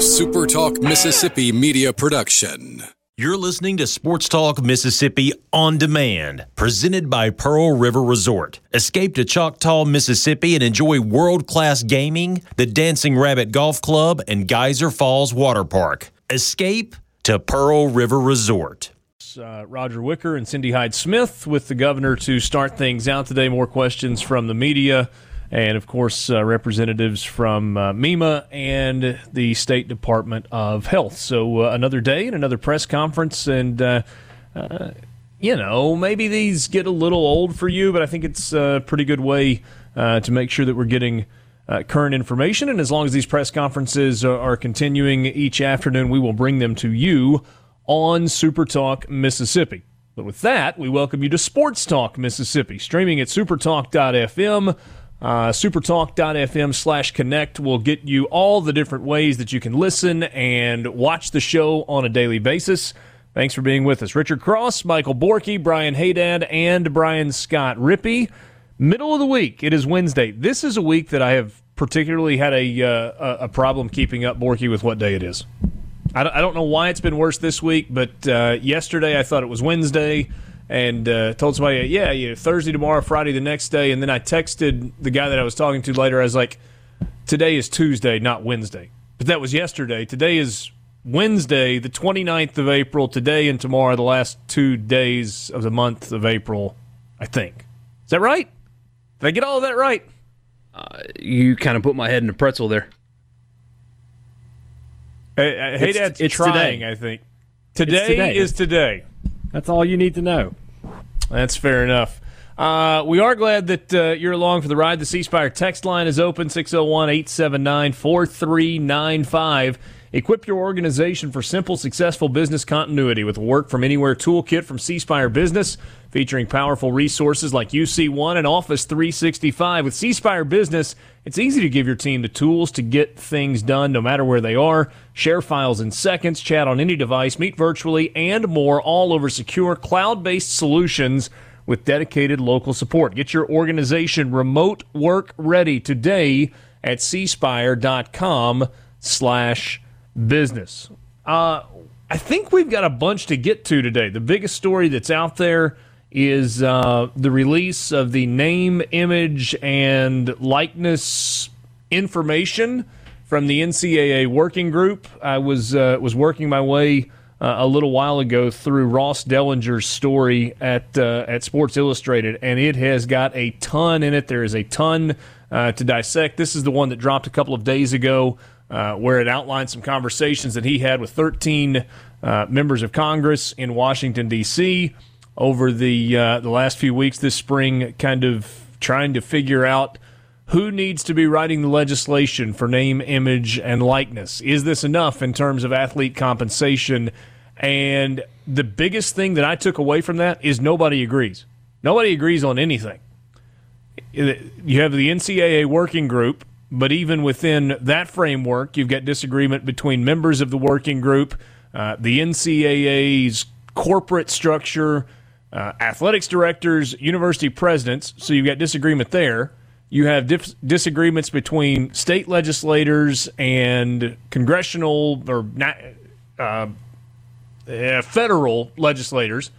Supertalk Mississippi media production. You're listening to Sports Talk Mississippi On Demand, presented by Pearl River Resort. Escape to Choctaw, Mississippi and enjoy world-class gaming, the Dancing Rabbit Golf Club, and Geyser Falls Water Park. Escape to Pearl River Resort. Roger Wicker and Cindy Hyde-Smith with the governor to start things out today. More questions from the media and, of course, representatives from MEMA and the State Department of Health. So another day and another press conference, and, you know, maybe these get a little old for you, but I think it's a pretty good way to make sure that we're getting current information. And as long as these press conferences are continuing each afternoon, we will bring them to you on Supertalk Mississippi. But with that, we welcome you to Sports Talk Mississippi, streaming at supertalk.fm. Supertalk.fm/connect will get you all the different ways that you can listen and watch the show on a daily basis. Thanks for being with us. Richard Cross, Michael Borky, Brian Hadad, and Brian Scott Rippey. Middle of the week. It is Wednesday. This is a week that I have particularly had a problem keeping up, Borky, with what day it is. I don't know why it's been worse this week, but yesterday I thought it was Wednesday. And told somebody, yeah, Thursday, tomorrow, Friday, the next day. And then I texted the guy that I was talking to later. I was like, today is Tuesday, not Wednesday. But that was yesterday. Today is Wednesday, the 29th of April. Today and tomorrow, the last 2 days of the month of April, I think. Is that right? Did I get all of that right? You kind of put my head in a pretzel there. Hey, Dad's trying, today. I think. Today is today. That's all you need to know. That's fair enough. We are glad that you're along for the ride. The C Spire text line is open, 601-879-4395. Equip your organization for simple, successful business continuity with a work-from-anywhere toolkit from C Spire Business, featuring powerful resources like UC1 and Office 365. With C Spire Business, it's easy to give your team the tools to get things done no matter where they are. Share files in seconds, chat on any device, meet virtually, and more, all over secure cloud-based solutions with dedicated local support. Get your organization remote work ready today at cspire.com/business. I think we've got a bunch to get to today. The biggest story that's out there is the release of the name, image, and likeness information from the NCAA working group. I was working my way a little while ago through Ross Dellinger's story at Sports Illustrated, and it has got a ton in it. There is a ton to dissect. This is the one that dropped a couple of days ago, where it outlined some conversations that he had with 13 members of Congress in Washington, D.C. over the last few weeks this spring, kind of trying to figure out who needs to be writing the legislation for name, image, and likeness. Is this enough in terms of athlete compensation? And the biggest thing that I took away from that is nobody agrees. Nobody agrees on anything. You have the NCAA working group, but even within that framework, you've got disagreement between members of the working group, the NCAA's corporate structure, athletics directors, university presidents. So you've got disagreement there. You have disagreements between state legislators and congressional or federal legislators,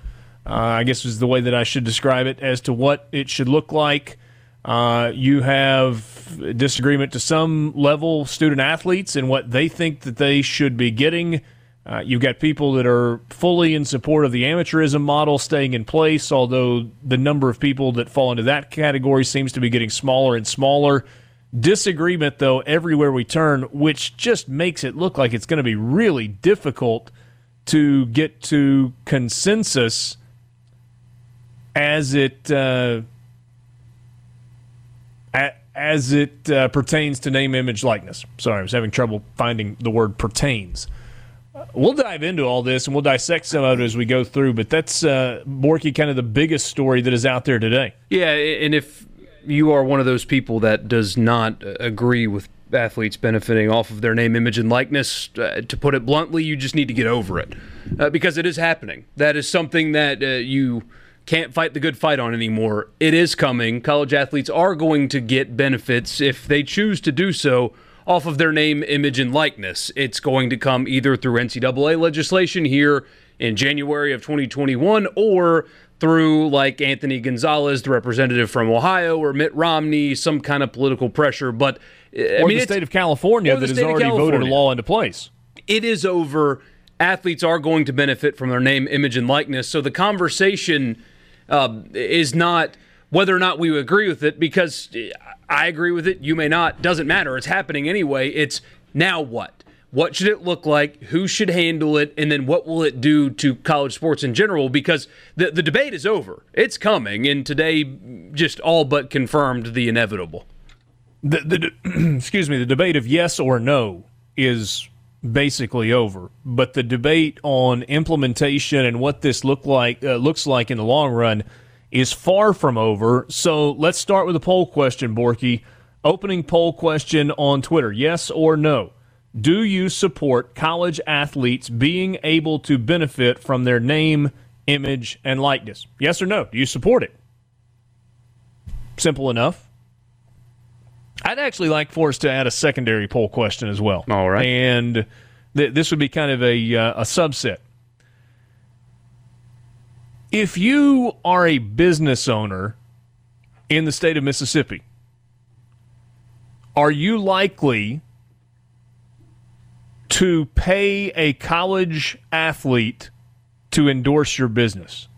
I guess is the way that I should describe it, as to what it should look like. You have disagreement to some level, student-athletes, and what they think that they should be getting. You've got people that are fully in support of the amateurism model staying in place, although the number of people that fall into that category seems to be getting smaller and smaller. Disagreement, though, everywhere we turn, which just makes it look like it's going to be really difficult to get to consensus as it pertains to name, image, likeness. Sorry, I was having trouble finding the word pertains. We'll dive into all this, and we'll dissect some of it as we go through, but that's, Borky, kind of the biggest story that is out there today. Yeah, and if you are one of those people that does not agree with athletes benefiting off of their name, image, and likeness, to put it bluntly, you just need to get over it, because it is happening. That is something that you can't fight the good fight on anymore. It is coming. College athletes are going to get benefits if they choose to do so off of their name, image, and likeness. It's going to come either through NCAA legislation here in January of 2021 or through, like, Anthony Gonzalez, the representative from Ohio, or Mitt Romney, some kind of political pressure. But I mean, the state of California that has already voted a law into place. It is over. Athletes are going to benefit from their name, image, and likeness. So the conversation is not whether or not we agree with it, because I agree with it, you may not, doesn't matter. It's happening anyway. It's now what? What should it look like? Who should handle it? And then what will it do to college sports in general? Because the debate is over. It's coming, and today just all but confirmed the inevitable. The debate of yes or no is basically over, but the debate on implementation and what this looks like in the long run is far from over. So let's start with a poll question, Borky. Opening poll question on Twitter, yes or no. Do you support college athletes being able to benefit from their name, image, and likeness? Yes or no? Do you support it? Simple enough. I'd actually like for us to add a secondary poll question as well. All right. And this would be kind of a subset. If you are a business owner in the state of Mississippi, are you likely to pay a college athlete to endorse your business?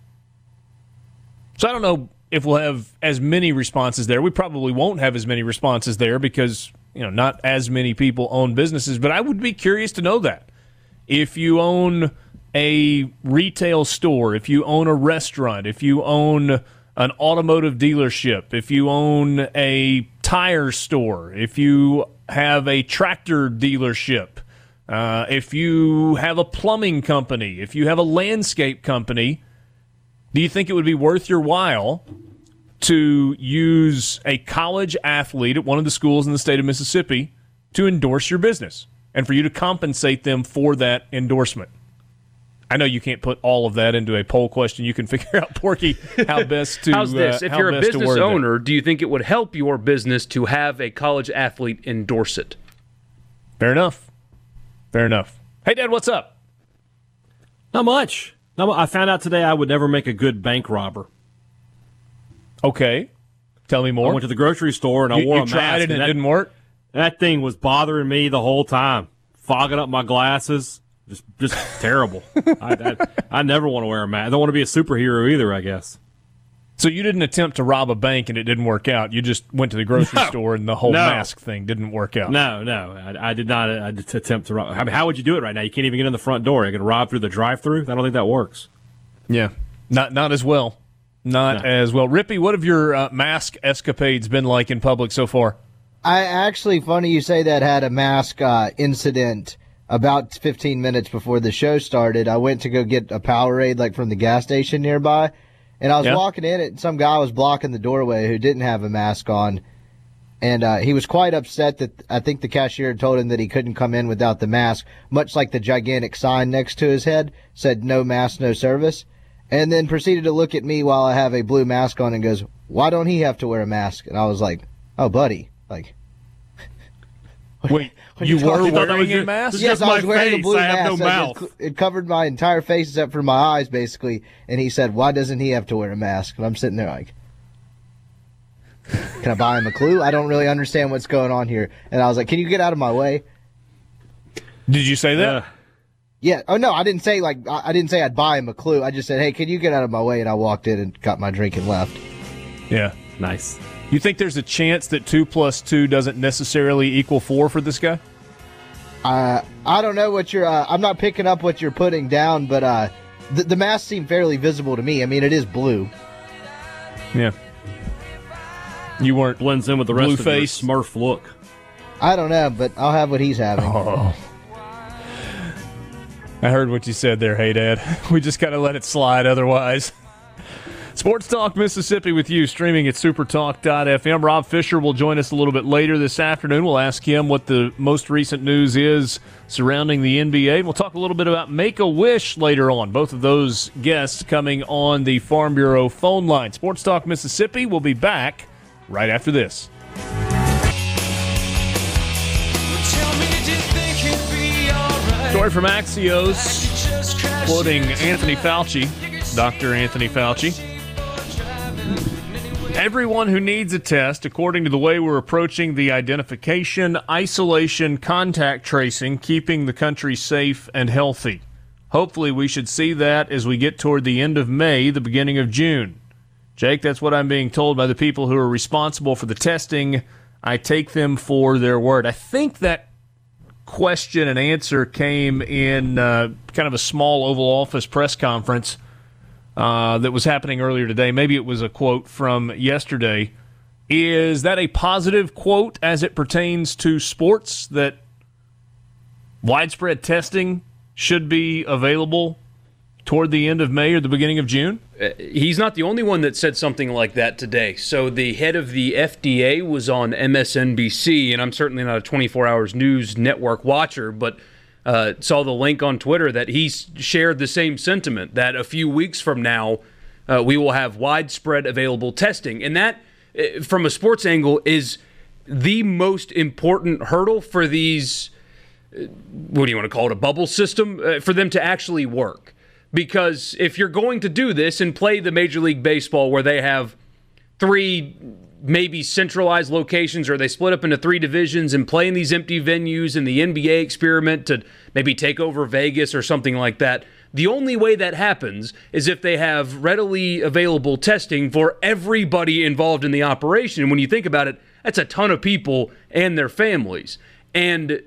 So I don't know if we'll have as many responses there. We probably won't have as many responses there because, you know, not as many people own businesses, but I would be curious to know that. If you own a retail store, if you own a restaurant, if you own an automotive dealership, if you own a tire store, if you have a tractor dealership, if you have a plumbing company, if you have a landscape company, do you think it would be worth your while to use a college athlete at one of the schools in the state of Mississippi to endorse your business and for you to compensate them for that endorsement? I know you can't put all of that into a poll question. You can figure out, Porky, how best to how's this? If you're a business owner, do you think it would help your business to have a college athlete endorse it? Fair enough. Fair enough. Hey, Dad, what's up? Not much. I found out today I would never make a good bank robber. Okay. Tell me more. I went to the grocery store and I wore a mask. You tried it and it didn't work? That thing was bothering me the whole time, fogging up my glasses. Just terrible. I never want to wear a mask. I don't want to be a superhero either, I guess. So you didn't attempt to rob a bank and it didn't work out. You just went to the grocery store and the whole mask thing didn't work out. No. I did not attempt to rob. I mean, how would you do it right now? You can't even get in the front door. You can rob through the drive-thru. I don't think that works. Yeah. Not as well. Not as well. Rippey, what have your mask escapades been like in public so far? I actually, funny you say that, had a mask incident about 15 minutes before the show started. I went to go get a Powerade like from the gas station nearby. And I was walking in, and some guy was blocking the doorway who didn't have a mask on. And he was quite upset that I think the cashier told him that he couldn't come in without the mask, much like the gigantic sign next to his head said, "No mask, no service." And then proceeded to look at me while I have a blue mask on and goes, "Why don't he have to wear a mask?" And I was like, "Oh, buddy, like." Wait, you were wearing a mask? Yes, I was wearing a blue mask. No mouth. It covered my entire face except for my eyes, basically. And he said, "Why doesn't he have to wear a mask?" And I'm sitting there like, can I buy him a clue? I don't really understand what's going on here. And I was like, can you get out of my way? Did you say that? Yeah. Oh, no, I didn't say I'd buy him a clue. I just said, hey, can you get out of my way? And I walked in and got my drink and left. Yeah. Nice. You think there's a chance that 2 plus 2 doesn't necessarily equal 4 for this guy? I don't know what you're. I'm not picking up what you're putting down, but the mask seemed fairly visible to me. I mean, it is blue. Yeah. You weren't blends in with the rest blue of face your Smurf look. I don't know, but I'll have what he's having. Oh. I heard what you said there, hey Dad. We just gotta let it slide, otherwise. Sports Talk Mississippi with you, streaming at supertalk.fm. Rob Fisher will join us a little bit later this afternoon. We'll ask him what the most recent news is surrounding the NBA. We'll talk a little bit about Make-A-Wish later on. Both of those guests coming on the Farm Bureau phone line. Sports Talk Mississippi will be back right after this. Story from Axios, quoting Anthony Fauci, Dr. Anthony Fauci. Everyone who needs a test, according to the way we're approaching the identification, isolation, contact tracing, keeping the country safe and healthy. Hopefully we should see that as we get toward the end of May, the beginning of June. Jake, that's what I'm being told by the people who are responsible for the testing. I take them for their word. I think that question and answer came in kind of a small Oval Office press conference that was happening earlier today. Maybe it was a quote from yesterday. Is that a positive quote as it pertains to sports, that widespread testing should be available toward the end of May or the beginning of June? He's not the only one that said something like that today. So the head of the FDA was on MSNBC, and I'm certainly not a 24-hour news network watcher, but saw the link on Twitter that he shared the same sentiment, that a few weeks from now we will have widespread available testing. And that, from a sports angle, is the most important hurdle for these, what do you want to call it, a bubble system, for them to actually work. Because if you're going to do this and play the Major League Baseball where they have three maybe centralized locations, or they split up into three divisions and play in these empty venues, in the NBA experiment to maybe take over Vegas or something like that, the only way that happens is if they have readily available testing for everybody involved in the operation. And when you think about it, that's a ton of people and their families. And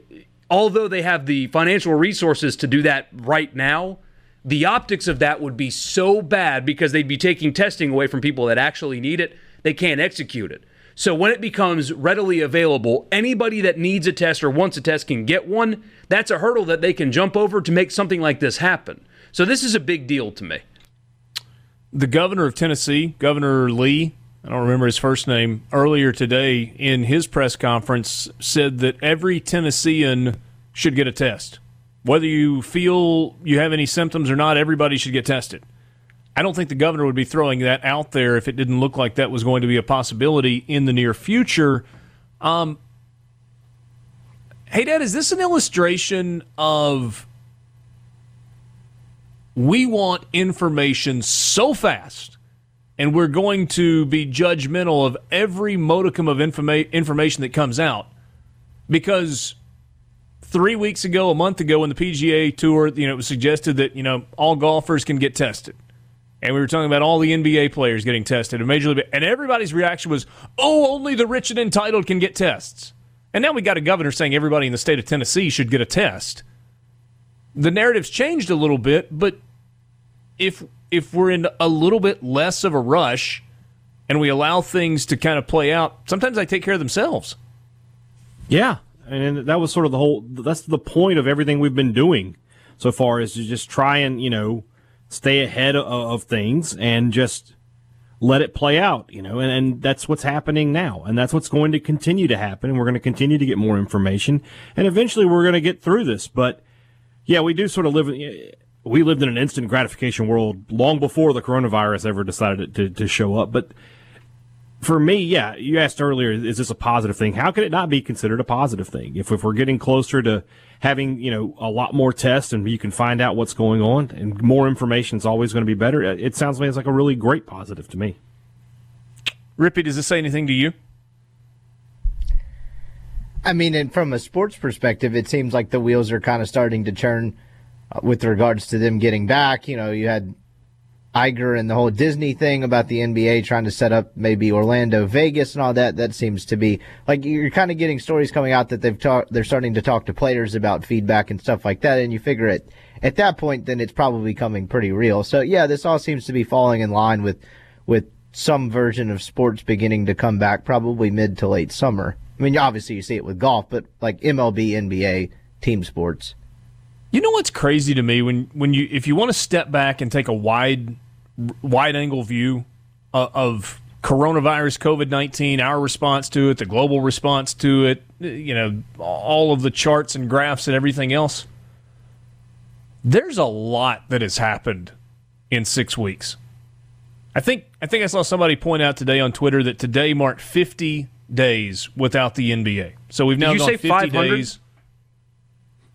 although they have the financial resources to do that right now, the optics of that would be so bad because they'd be taking testing away from people that actually need it. They can't execute it. So when it becomes readily available, anybody that needs a test or wants a test can get one. That's a hurdle that they can jump over to make something like this happen. So this is a big deal to me. The governor of Tennessee, Governor Lee, I don't remember his first name, earlier today in his press conference said that every Tennessean should get a test. Whether you feel you have any symptoms or not, everybody should get tested. I don't think the governor would be throwing that out there if it didn't look like that was going to be a possibility in the near future. Hey, Dad, is this an illustration of we want information so fast and we're going to be judgmental of every modicum of information that comes out? Because 3 weeks ago, a month ago, in the PGA Tour, it was suggested that, all golfers can get tested. And we were talking about all the NBA players getting tested. And Major League, and everybody's reaction was, oh, only the rich and entitled can get tests. And now we got a governor saying everybody in the state of Tennessee should get a test. The narrative's changed a little bit, but if we're in a little bit less of a rush and we allow things to kind of play out, sometimes they take care of themselves. Yeah. And that was sort of that's the point of everything we've been doing so far, is to just try and, stay ahead of things and just let it play out, and that's what's happening now. And that's what's going to continue to happen. And we're going to continue to get more information. And eventually we're going to get through this. But yeah, we do sort of we lived in an instant gratification world long before the coronavirus ever decided to show up. But for me, yeah, you asked earlier, is this a positive thing? How could it not be considered a positive thing? If we're getting closer to having, a lot more tests and you can find out what's going on and more information is always going to be better, it sounds like it's like a really great positive to me. Rippey, does this say anything to you? I mean, and from a sports perspective, it seems like the wheels are kind of starting to turn with regards to them getting back. You had Iger and the whole Disney thing about the NBA trying to set up maybe Orlando, Vegas, and all that. That seems to be like you're kind of getting stories coming out that they're starting to talk to players about feedback and stuff like that. And you figure it at that point, then it's probably becoming pretty real. So yeah, this all seems to be falling in line with some version of sports beginning to come back, probably mid to late summer. I mean, obviously you see it with golf, but like MLB, NBA, team sports. You know what's crazy to me when you, if you want to step back and take a wide-angle view of coronavirus, COVID-19, our response to it, the global response to it, all of the charts and graphs and everything else. There's a lot that has happened in 6 weeks. I think I saw somebody point out today on Twitter that today marked 50 days without the NBA. So we've now gone 50 days.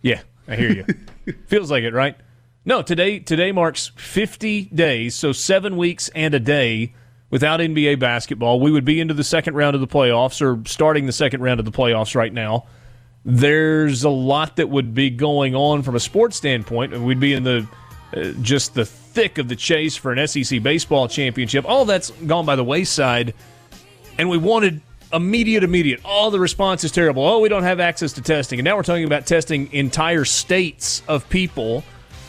Yeah, I hear you. Feels like it, right? No, today marks 50 days, so 7 weeks and a day without NBA basketball. We would be into the second round of the playoffs or starting the second round of the playoffs right now. There's a lot that would be going on from a sports standpoint. We'd be in the just the thick of the chase for an SEC baseball championship. All that's gone by the wayside, and we wanted immediate. All the response is terrible. Oh, we don't have access to testing. And now we're talking about testing entire states of people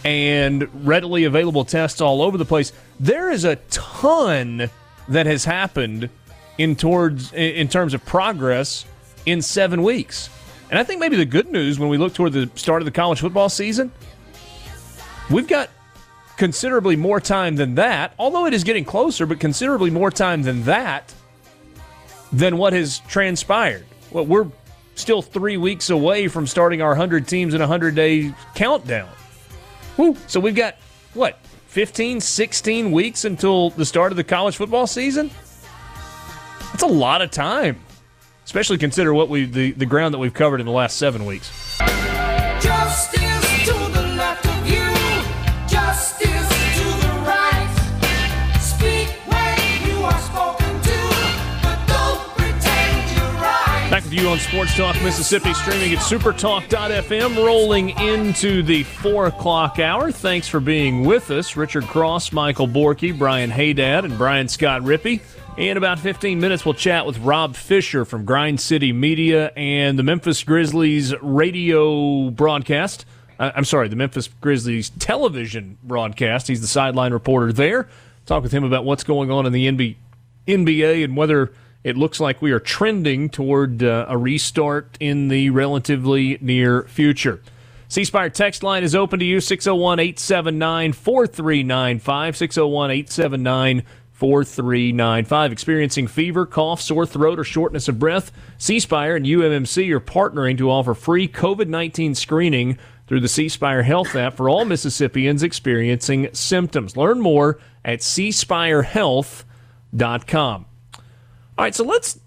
and readily available tests all over the place. There is a ton that has happened in terms of progress in 7 weeks. And I think maybe the good news when we look toward the start of the college football season, we've got considerably more time than that, although it is getting closer, but considerably more time than that than what has transpired. Well, we're still 3 weeks away from starting our 100 teams in a 100-day countdown. Woo. So we've got, 15, 16 weeks until the start of the college football season? That's a lot of time, especially consider what the ground that we've covered in the last 7 weeks. Justice to the left of you, justice to the right. Speak when you are spoken to, but don't pretend you're right. Back with you on Sports Talk Mississippi, streaming at supertalk.fm, rolling into the 4 o'clock hour. Thanks for being with us. Richard Cross, Michael Borky, Brian Hadad, and Brian Scott Rippey. In about 15 minutes, we'll chat with Rob Fisher from Grind City Media and the Memphis Grizzlies radio broadcast. I'm sorry, the Memphis Grizzlies television broadcast. He's the sideline reporter there. Talk with him about what's going on in the NBA and whether it looks like we are trending toward a restart in the relatively near future. C Spire text line is open to you, 601-879-4395, 601-879-4395. 4395. Experiencing fever, cough, sore throat, or shortness of breath? C Spire and UMMC are partnering to offer free COVID-19 screening through the C Spire Health app for all Mississippians experiencing symptoms. Learn more at cspirehealth.com. All right, so let's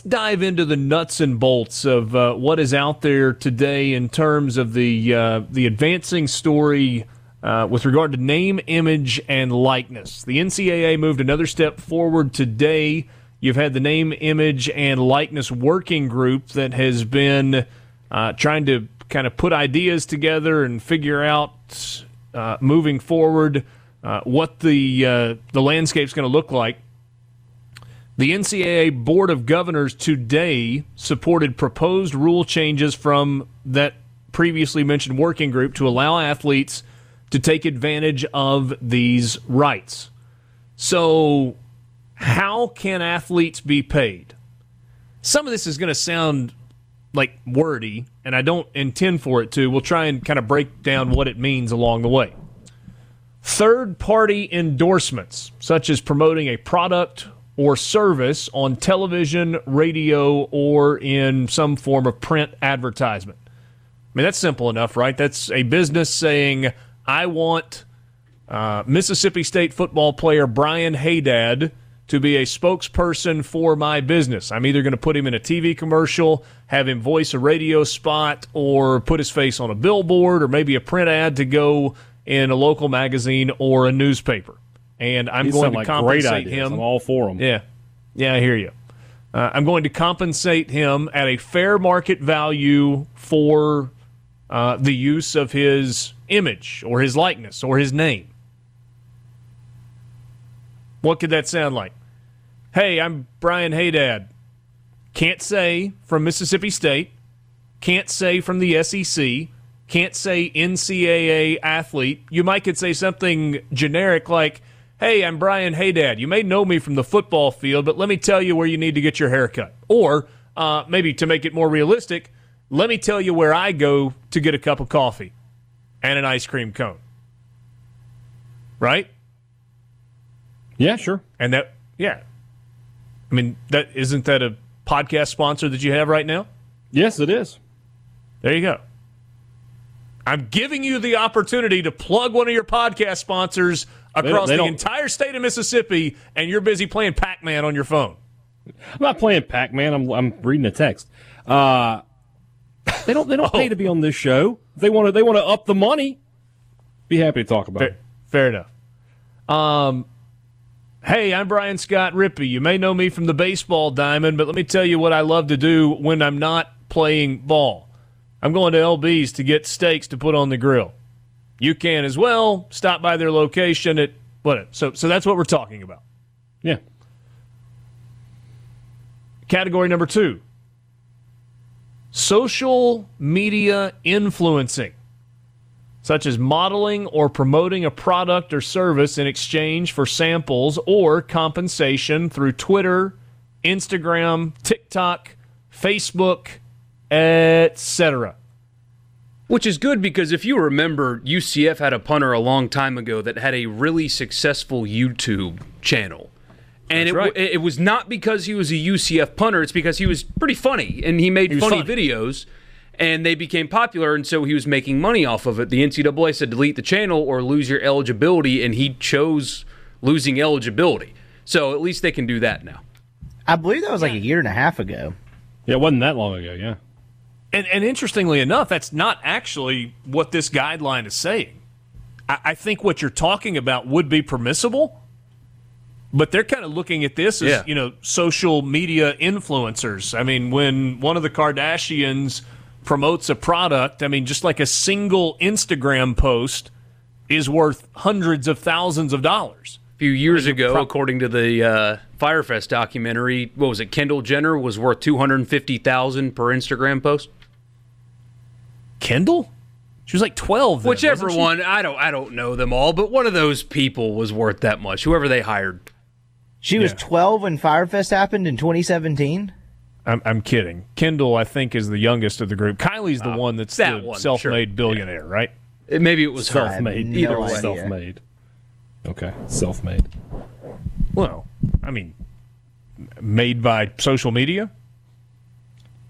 dive into the nuts and bolts of what is out there today in terms of the advancing story. With regard to name, image, and likeness. The NCAA moved another step forward today. You've had the name, image, and likeness working group that has been trying to kind of put ideas together and figure out moving forward what the landscape's going to look like. The NCAA Board of Governors today supported proposed rule changes from that previously mentioned working group to allow athletes to take advantage of these rights. So how can athletes be paid? Some of this is going to sound like wordy, and I don't intend for it to. We'll try and kind of break down what it means along the way. Third-party endorsements, such as promoting a product or service on television, radio, or in some form of print advertisement. I mean, that's simple enough, right? That's a business saying, I want Mississippi State football player Brian Hadad to be a spokesperson for my business. I'm either going to put him in a TV commercial, have him voice a radio spot, or put his face on a billboard, or maybe a print ad to go in a local magazine or a newspaper. And I'm going to compensate him. I'm all for him. Yeah, I hear you. I'm going to compensate him at a fair market value for the use of his image or his likeness or his name. What could that sound like? Hey, I'm Brian Hadad. Can't say from Mississippi State. Can't say from the SEC. Can't say NCAA athlete. You might could say something generic like, hey, I'm Brian Hadad. You may know me from the football field, but let me tell you where you need to get your haircut. Or maybe to make it more realistic, let me tell you where I go to get a cup of coffee and an ice cream cone. Right? Yeah, sure. And that, yeah. I mean, that isn't that a podcast sponsor that you have right now? Yes, it is. There you go. I'm giving you the opportunity to plug one of your podcast sponsors across the entire state of Mississippi, and you're busy playing Pac-Man on your phone. I'm not playing Pac-Man. I'm reading a text. They don't pay to be on this show. If they want to up the money, be happy to talk about it. Fair enough. Hey, I'm Brian Scott Rippey. You may know me from the baseball diamond, but let me tell you what I love to do when I'm not playing ball. I'm going to LB's to get steaks to put on the grill. You can as well. Stop by their location at whatever. So that's what we're talking about. Yeah. Category number 2. Social media influencing, such as modeling or promoting a product or service in exchange for samples or compensation through Twitter, Instagram, TikTok, Facebook, etc. Which is good because if you remember, UCF had a punter a long time ago that had a really successful YouTube channel. And it was not because he was a UCF punter. It's because he was pretty funny, and he made funny videos, and they became popular, and so he was making money off of it. The NCAA said delete the channel or lose your eligibility, and he chose losing eligibility. So at least they can do that now. I believe that was like a year and a half ago. Yeah, it wasn't that long ago, yeah. And interestingly enough, that's not actually what this guideline is saying. I think what you're talking about would be permissible, but they're kind of looking at this as, social media influencers. I mean, when one of the Kardashians promotes a product, I mean, just like a single Instagram post is worth hundreds of thousands of dollars. A few years ago, according to the Fyre Fest documentary, what was it, Kendall Jenner was worth $250,000 per Instagram post? Kendall? She was like 12 then, whichever one, I don't know them all, but one of those people was worth that much, whoever they hired. She was 12 when Fyre Fest happened in 2017? I'm kidding. Kendall, I think, is the youngest of the group. Kylie's the one that's the self-made billionaire, right? Maybe it was self-made. Either way. Self-made. Okay, self-made. Well, I mean, made by social media?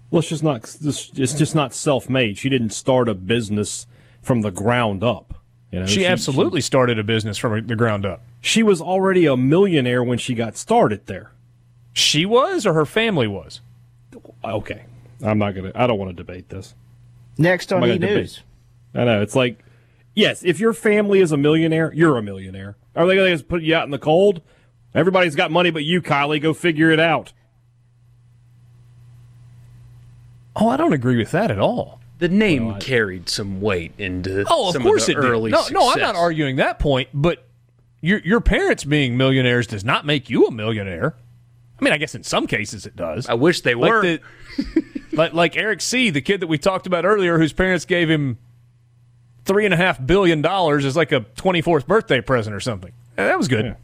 Well, it's just not self-made. She didn't start a business from the ground up. You know, she absolutely started a business from the ground up. She was already a millionaire when she got started there. She was, or her family was? Okay. I don't want to debate this. Next on E-News. I know. It's like, yes, if your family is a millionaire, you're a millionaire. Are they going to just put you out in the cold? Everybody's got money but you, Kylie. Go figure it out. Oh, I don't agree with that at all. The name carried some weight into some of the early success. No, I'm not arguing that point, but your parents being millionaires does not make you a millionaire. I mean, I guess in some cases it does. I wish they were. Like Eric C., the kid that we talked about earlier, whose parents gave him $3.5 billion as like a 24th birthday present or something. That was good. Yeah.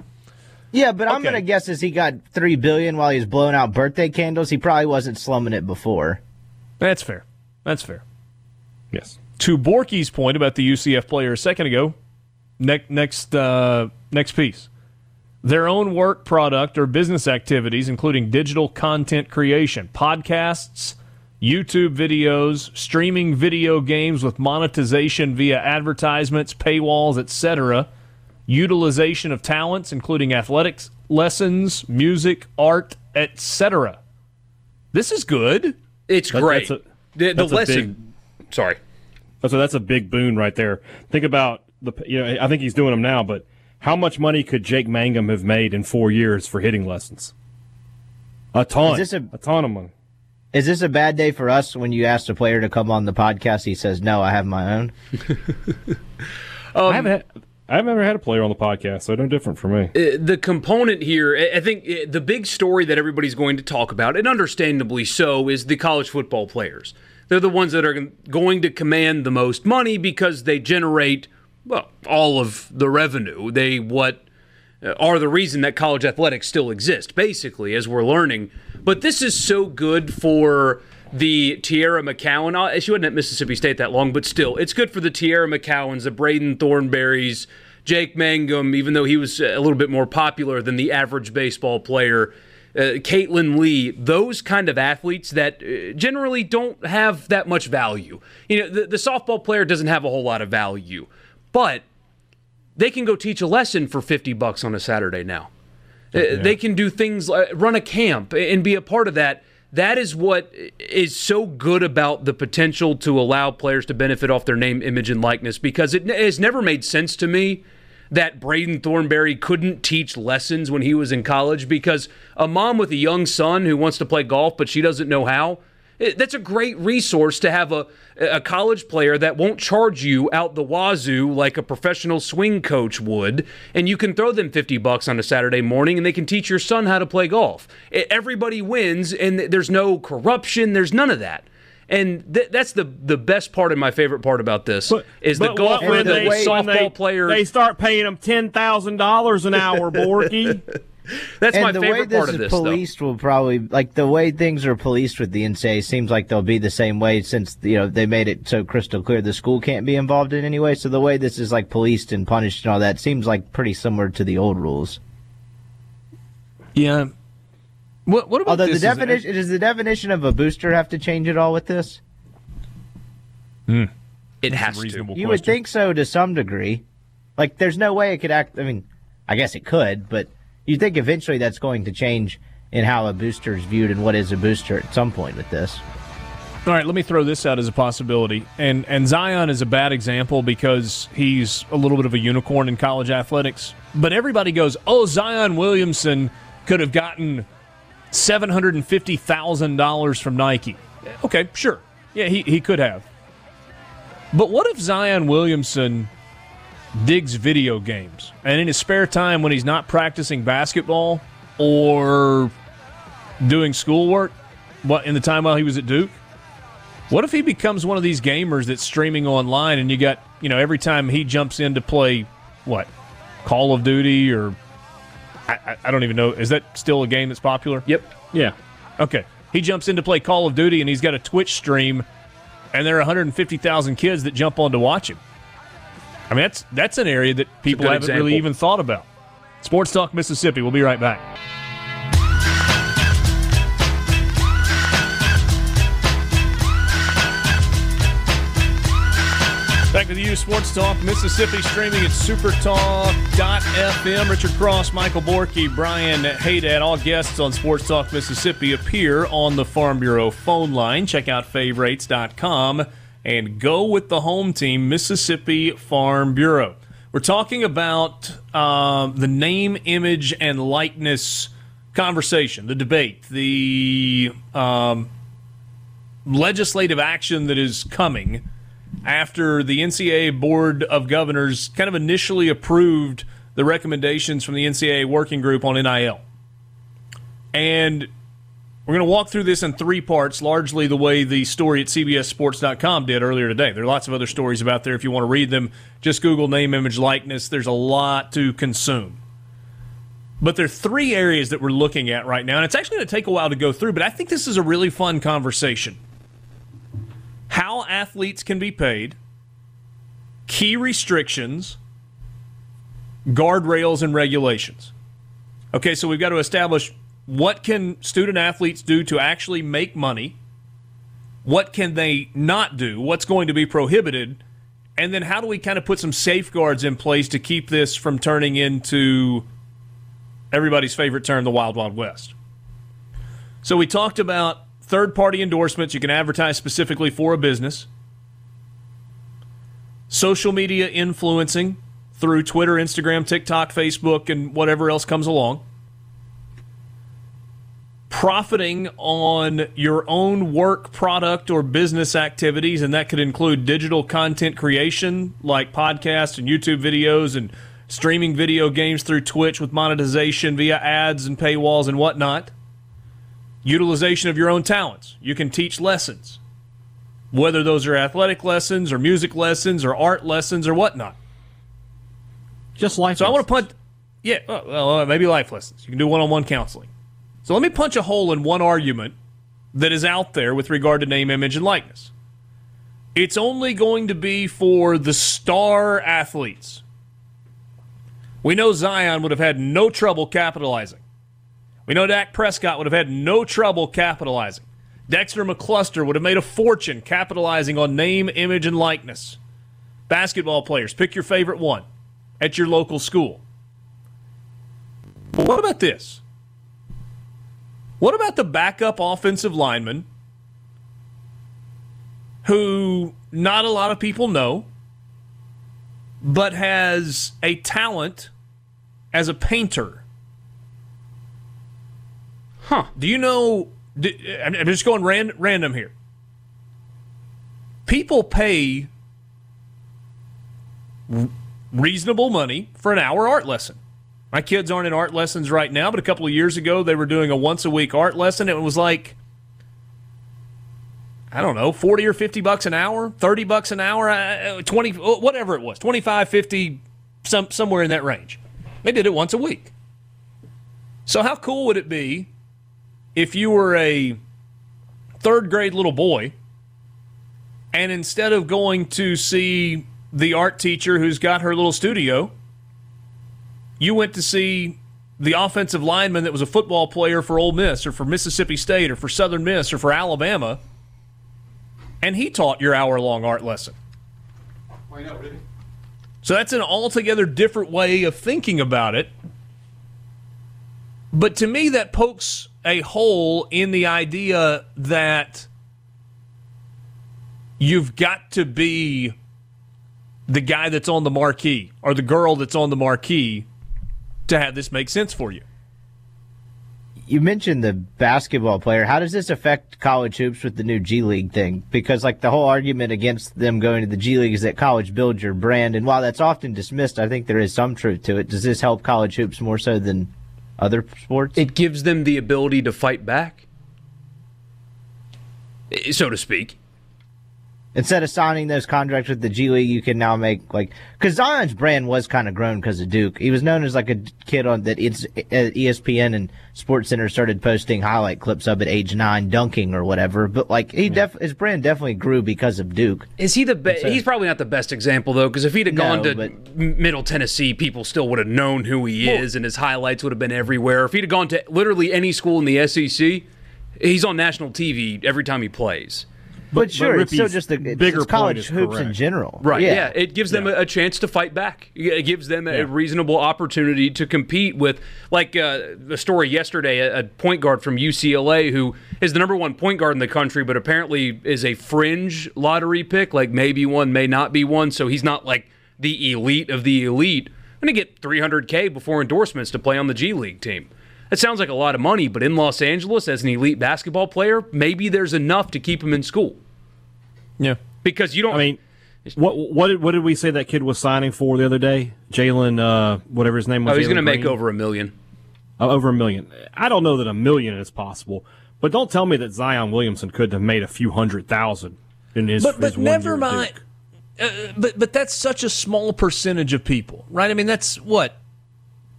Yeah, but I'm going to guess as he got $3 billion while he was blowing out birthday candles, he probably wasn't slumming it before. That's fair. Yes. To Borky's point about the UCF player a second ago, next piece. Their own work product or business activities, including digital content creation, podcasts, YouTube videos, streaming video games with monetization via advertisements, paywalls, etc., utilization of talents, including athletics, lessons, music, art, etc. This is good. It's great. So that's a big boon right there. Think about I think he's doing them now, but how much money could Jake Mangum have made in 4 years for hitting lessons? A ton. A ton of money. Is this a bad day for us when you asked a player to come on the podcast? He says, "No, I have my own." I've never had a player on the podcast, so no different for me. The component here, I think the big story that everybody's going to talk about, and understandably so, is the college football players. They're the ones that are going to command the most money because they generate, well, all of the revenue. They are the reason that college athletics still exist, basically, as we're learning. But this is so good for the Tierra McCowan. She wasn't at Mississippi State that long, but still, it's good for the Tierra McCowans, the Braden Thornberrys, Jake Mangum, even though he was a little bit more popular than the average baseball player, Caitlin Lee, those kind of athletes that generally don't have that much value. You know, the softball player doesn't have a whole lot of value, but they can go teach a lesson for $50 on a Saturday now. Yeah. They can do things like run a camp and be a part of that. that is what is so good about the potential to allow players to benefit off their name, image, and likeness, because it has never made sense to me that Braden Thornberry couldn't teach lessons when he was in college, because a mom with a young son who wants to play golf but she doesn't know how, that's a great resource to have a college player that won't charge you out the wazoo like a professional swing coach would, and you can throw them $50 on a Saturday morning and they can teach your son how to play golf. Everybody wins, and there's no corruption. There's none of that. And that's the best part and my favorite part about this, is the golfer and the softball player. They start paying them $10,000 an hour, Borky. That's my favorite part of this. The way this is policed will probably, like the way things are policed with the NCAA, seems like they'll be the same way, since they made it so crystal clear the school can't be involved in any way. So the way this is like policed and punished and all that seems like pretty similar to the old rules. Yeah. What about although this? The definition does the definition of a booster have to change at all with this? It has to. You would think so to some degree. Like there's no way it could act. I mean, I guess it could, but. You think eventually that's going to change in how a booster is viewed and what is a booster at some point with this. All right, let me throw this out as a possibility. And Zion is a bad example because he's a little bit of a unicorn in college athletics. But everybody goes, oh, Zion Williamson could have gotten $750,000 from Nike. Okay, sure. Yeah, he could have. But what if Zion Williamson digs video games, and in his spare time when he's not practicing basketball or doing schoolwork, in the time while he was at Duke, what if he becomes one of these gamers that's streaming online, and you got, every time he jumps in to play, Call of Duty, or I don't even know, is that still a game that's popular? Yep. Yeah. Okay. He jumps in to play Call of Duty, and he's got a Twitch stream, and there are 150,000 kids that jump on to watch him. I mean, that's an area that people haven't really even thought about. Sports Talk Mississippi. We'll be right back. Back with you, Sports Talk Mississippi, streaming at supertalk.fm. Richard Cross, Michael Borky, Brian Hadad, all guests on Sports Talk Mississippi appear on the Farm Bureau phone line. Check out favorites.com. And go with the home team, Mississippi Farm Bureau. We're talking about the name, image, and likeness conversation, the debate, the legislative action that is coming after the NCAA Board of Governors kind of initially approved the recommendations from the NCAA working group on NIL. And we're going to walk through this in three parts, largely the way the story at CBSSports.com did earlier today. There are lots of other stories about there. If you want to read them, just Google name, image, likeness. There's a lot to consume. But there are three areas that we're looking at right now, and it's actually going to take a while to go through, but I think this is a really fun conversation. How athletes can be paid, key restrictions, guardrails, and regulations. Okay, so we've got to establish what can student-athletes do to actually make money? What can they not do? What's going to be prohibited? And then how do we kind of put some safeguards in place to keep this from turning into everybody's favorite term, the Wild Wild West? So we talked about third-party endorsements. You can advertise specifically for a business. Social media influencing through Twitter, Instagram, TikTok, Facebook, and whatever else comes along. Profiting on your own work, product, or business activities, and that could include digital content creation like podcasts and YouTube videos and streaming video games through Twitch with monetization via ads and paywalls and whatnot. Utilization of your own talents. You can teach lessons, whether those are athletic lessons or music lessons or art lessons or whatnot. Just life lessons. I want to punt. Yeah, well, maybe life lessons. You can do one-on-one counseling. So let me punch a hole in one argument that is out there with regard to name, image, and likeness. It's only going to be for the star athletes. We know Zion would have had no trouble capitalizing. We know Dak Prescott would have had no trouble capitalizing. Dexter McCluster would have made a fortune capitalizing on name, image, and likeness. Basketball players, pick your favorite one at your local school. But what about this? What about the backup offensive lineman who not a lot of people know, but has a talent as a painter? Huh. Do you know, I'm just going random here. People pay reasonable money for an hour art lesson. My kids aren't in art lessons right now, but a couple of years ago they were doing a once-a-week art lesson. It was like, I don't know, 40 or 50 bucks an hour, 30 bucks an hour, 20, whatever it was, 25, 50, somewhere in that range. They did it once a week. So how cool would it be if you were a third-grade little boy and instead of going to see the art teacher who's got her little studio, you went to see the offensive lineman that was a football player for Ole Miss or for Mississippi State or for Southern Miss or for Alabama, and he taught your hour-long art lesson? Why not, really? So that's an altogether different way of thinking about it. But to me, that pokes a hole in the idea that you've got to be the guy that's on the marquee or the girl that's on the marquee to have this make sense for you. You mentioned the basketball player. How does this affect college hoops with the new G League thing? Because, like, the whole argument against them going to the G League is that college builds your brand. And while that's often dismissed, I think there is some truth to it. Does this help college hoops more so than other sports? It gives them the ability to fight back, so to speak. Instead of signing those contracts with the G League, you can now make, like, because Zion's brand was kind of grown because of Duke. He was known as like a kid on that ESPN and SportsCenter started posting highlight clips of at age 9 dunking or whatever. But like his brand definitely grew because of Duke. Is he the best? So, he's probably not the best example though, because if he'd have gone to Middle Tennessee, people still would have known who he is, and his highlights would have been everywhere. If he'd have gone to literally any school in the SEC, he's on national TV every time he plays. But sure, it's still just it's college hoops in general. Right, yeah. It gives them a chance to fight back. It gives them a reasonable opportunity to compete with, like the story yesterday, a point guard from UCLA who is the number 1 point guard in the country, but apparently is a fringe lottery pick, like maybe one, may not be one, so he's not like the elite of the elite. I'm going to get $300K before endorsements to play on the G League team. That sounds like a lot of money, but in Los Angeles, as an elite basketball player, maybe there's enough to keep him in school. Yeah, because you don't. I mean, what did we say that kid was signing for the other day? Jalen, whatever his name was. Oh, he's going to make over $1 million. Over $1 million. I don't know that $1 million is possible, but don't tell me that Zion Williamson couldn't have made a few hundred thousand in his. But never mind. But that's such a small percentage of people, right? I mean, that's what,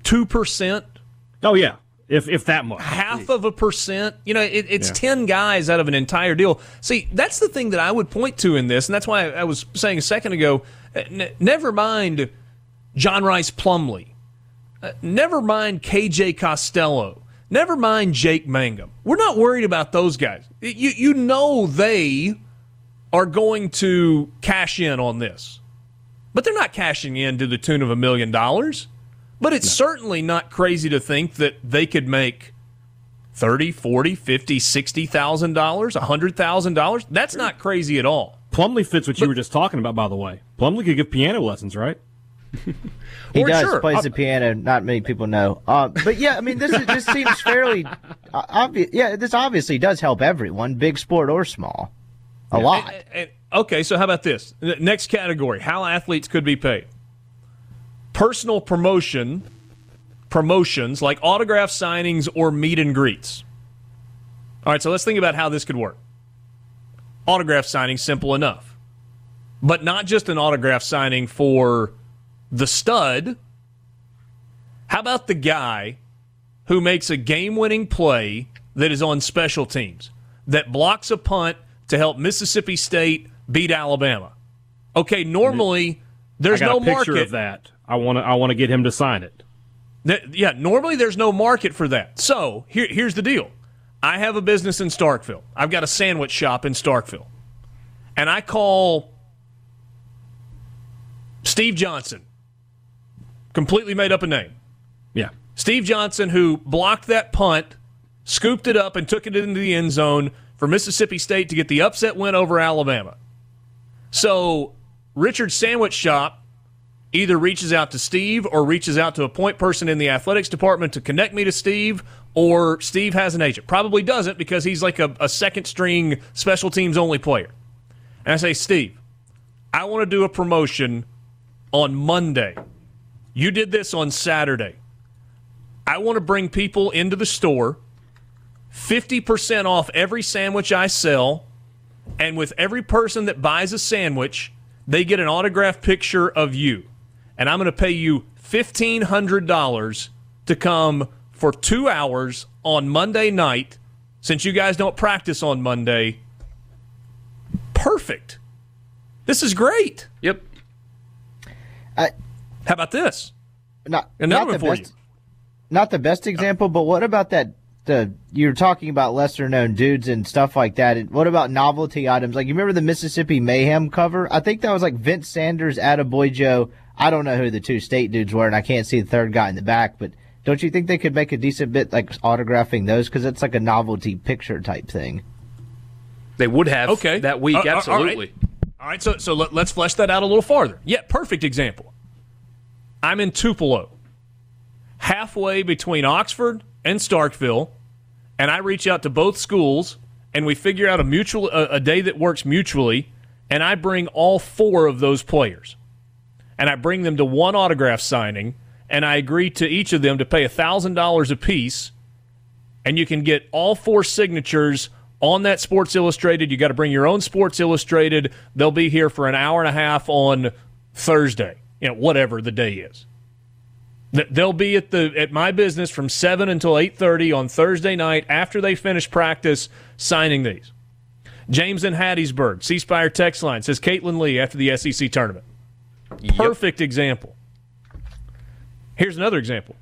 2%. Oh yeah. If that much. 0.5%. You know, it's 10 guys out of an entire deal. See, that's the thing that I would point to in this, and that's why I was saying a second ago, never mind John Rice Plumlee. Never mind KJ Costello. Never mind Jake Mangum. We're not worried about those guys. You know they are going to cash in on this. But they're not cashing in to the tune of $1 million. But it's certainly not crazy to think that they could make $30,000, $40,000, $50,000, $60,000, $100,000. That's not crazy at all. Plumlee fits what you were just talking about, by the way. Plumlee could give piano lessons, right? He does. Sure. Plays the piano. Not many people know. But, yeah, I mean, this seems fairly obvious. Yeah, this obviously does help everyone, big sport or small, a lot. Okay, so how about this? Next category, how athletes could be paid. Personal promotions like autograph signings or meet and greets. All right, so let's think about how this could work. Autograph signing, simple enough. But not just an autograph signing for the stud. How about the guy who makes a game-winning play that is on special teams, that blocks a punt to help Mississippi State beat Alabama? Okay, normally there's no market. I got a picture of that. I want to get him to sign it. Normally there's no market for that. So here's the deal. I have a business in Starkville. I've got a sandwich shop in Starkville. And I call Steve Johnson. Completely made up a name. Yeah. Steve Johnson, who blocked that punt scooped it up and took it into the end zone for Mississippi State to get the upset win over Alabama. So Richard's Sandwich Shop either reaches out to Steve or reaches out to a point person in the athletics department to connect me to Steve, or Steve has an agent. Probably doesn't, because he's like a second-string special teams-only player. And I say, Steve, I want to do a promotion on Monday. You did this on Saturday. I want to bring people into the store, 50% off every sandwich I sell, and with every person that buys a sandwich, they get an autographed picture of you. And I'm going to pay you $1,500 to come for 2 hours on Monday night, since you guys don't practice on Monday. Perfect. This is great. Yep. How about this? Not the best example, but what about that? You're talking about lesser-known dudes and stuff like that. And what about novelty items? Like, you remember the Mississippi Mayhem cover? I think that was like Vince Sanders, Attaboy Joe. I don't know who the two state dudes were, and I can't see the third guy in the back. But don't you think they could make a decent bit like autographing those? Because it's like a novelty picture type thing. They would have that week, absolutely. All right, so let's flesh that out a little farther. Yeah, perfect example. I'm in Tupelo, halfway between Oxford and Starkville, and I reach out to both schools, and we figure out a day that works mutually, and I bring all four of those players. And I bring them to one autograph signing, and I agree to each of them to pay $1,000 apiece, and you can get all four signatures on that Sports Illustrated. You got to bring your own Sports Illustrated. They'll be here for an hour and a half on Thursday, whatever the day is. They'll be at my business from 7 until 8:30 on Thursday night after they finish practice signing these. James in Hattiesburg, C Spire text line, says Caitlin Lee after the SEC tournament. Yep. Perfect example. Here's another example.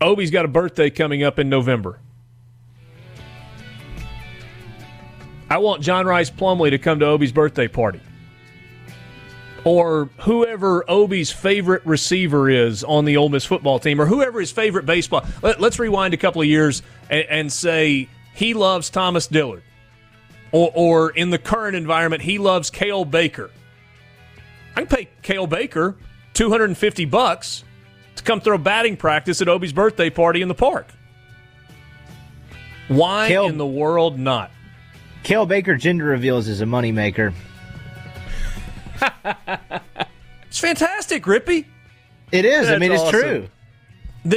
Obi's got a birthday coming up in November. I want John Rice Plumley to come to Obi's birthday party. Or whoever Obi's favorite receiver is on the Ole Miss football team, or whoever his favorite baseball. Let's rewind a couple of years and say he loves Thomas Dillard. Or in the current environment, he loves Cale Baker. I can pay Cale Baker $250 to come throw batting practice at Obi's birthday party in the park. Why in the world not? Cale Baker gender reveals is a moneymaker. It's fantastic, Rippey. It is. That's it's awesome. True.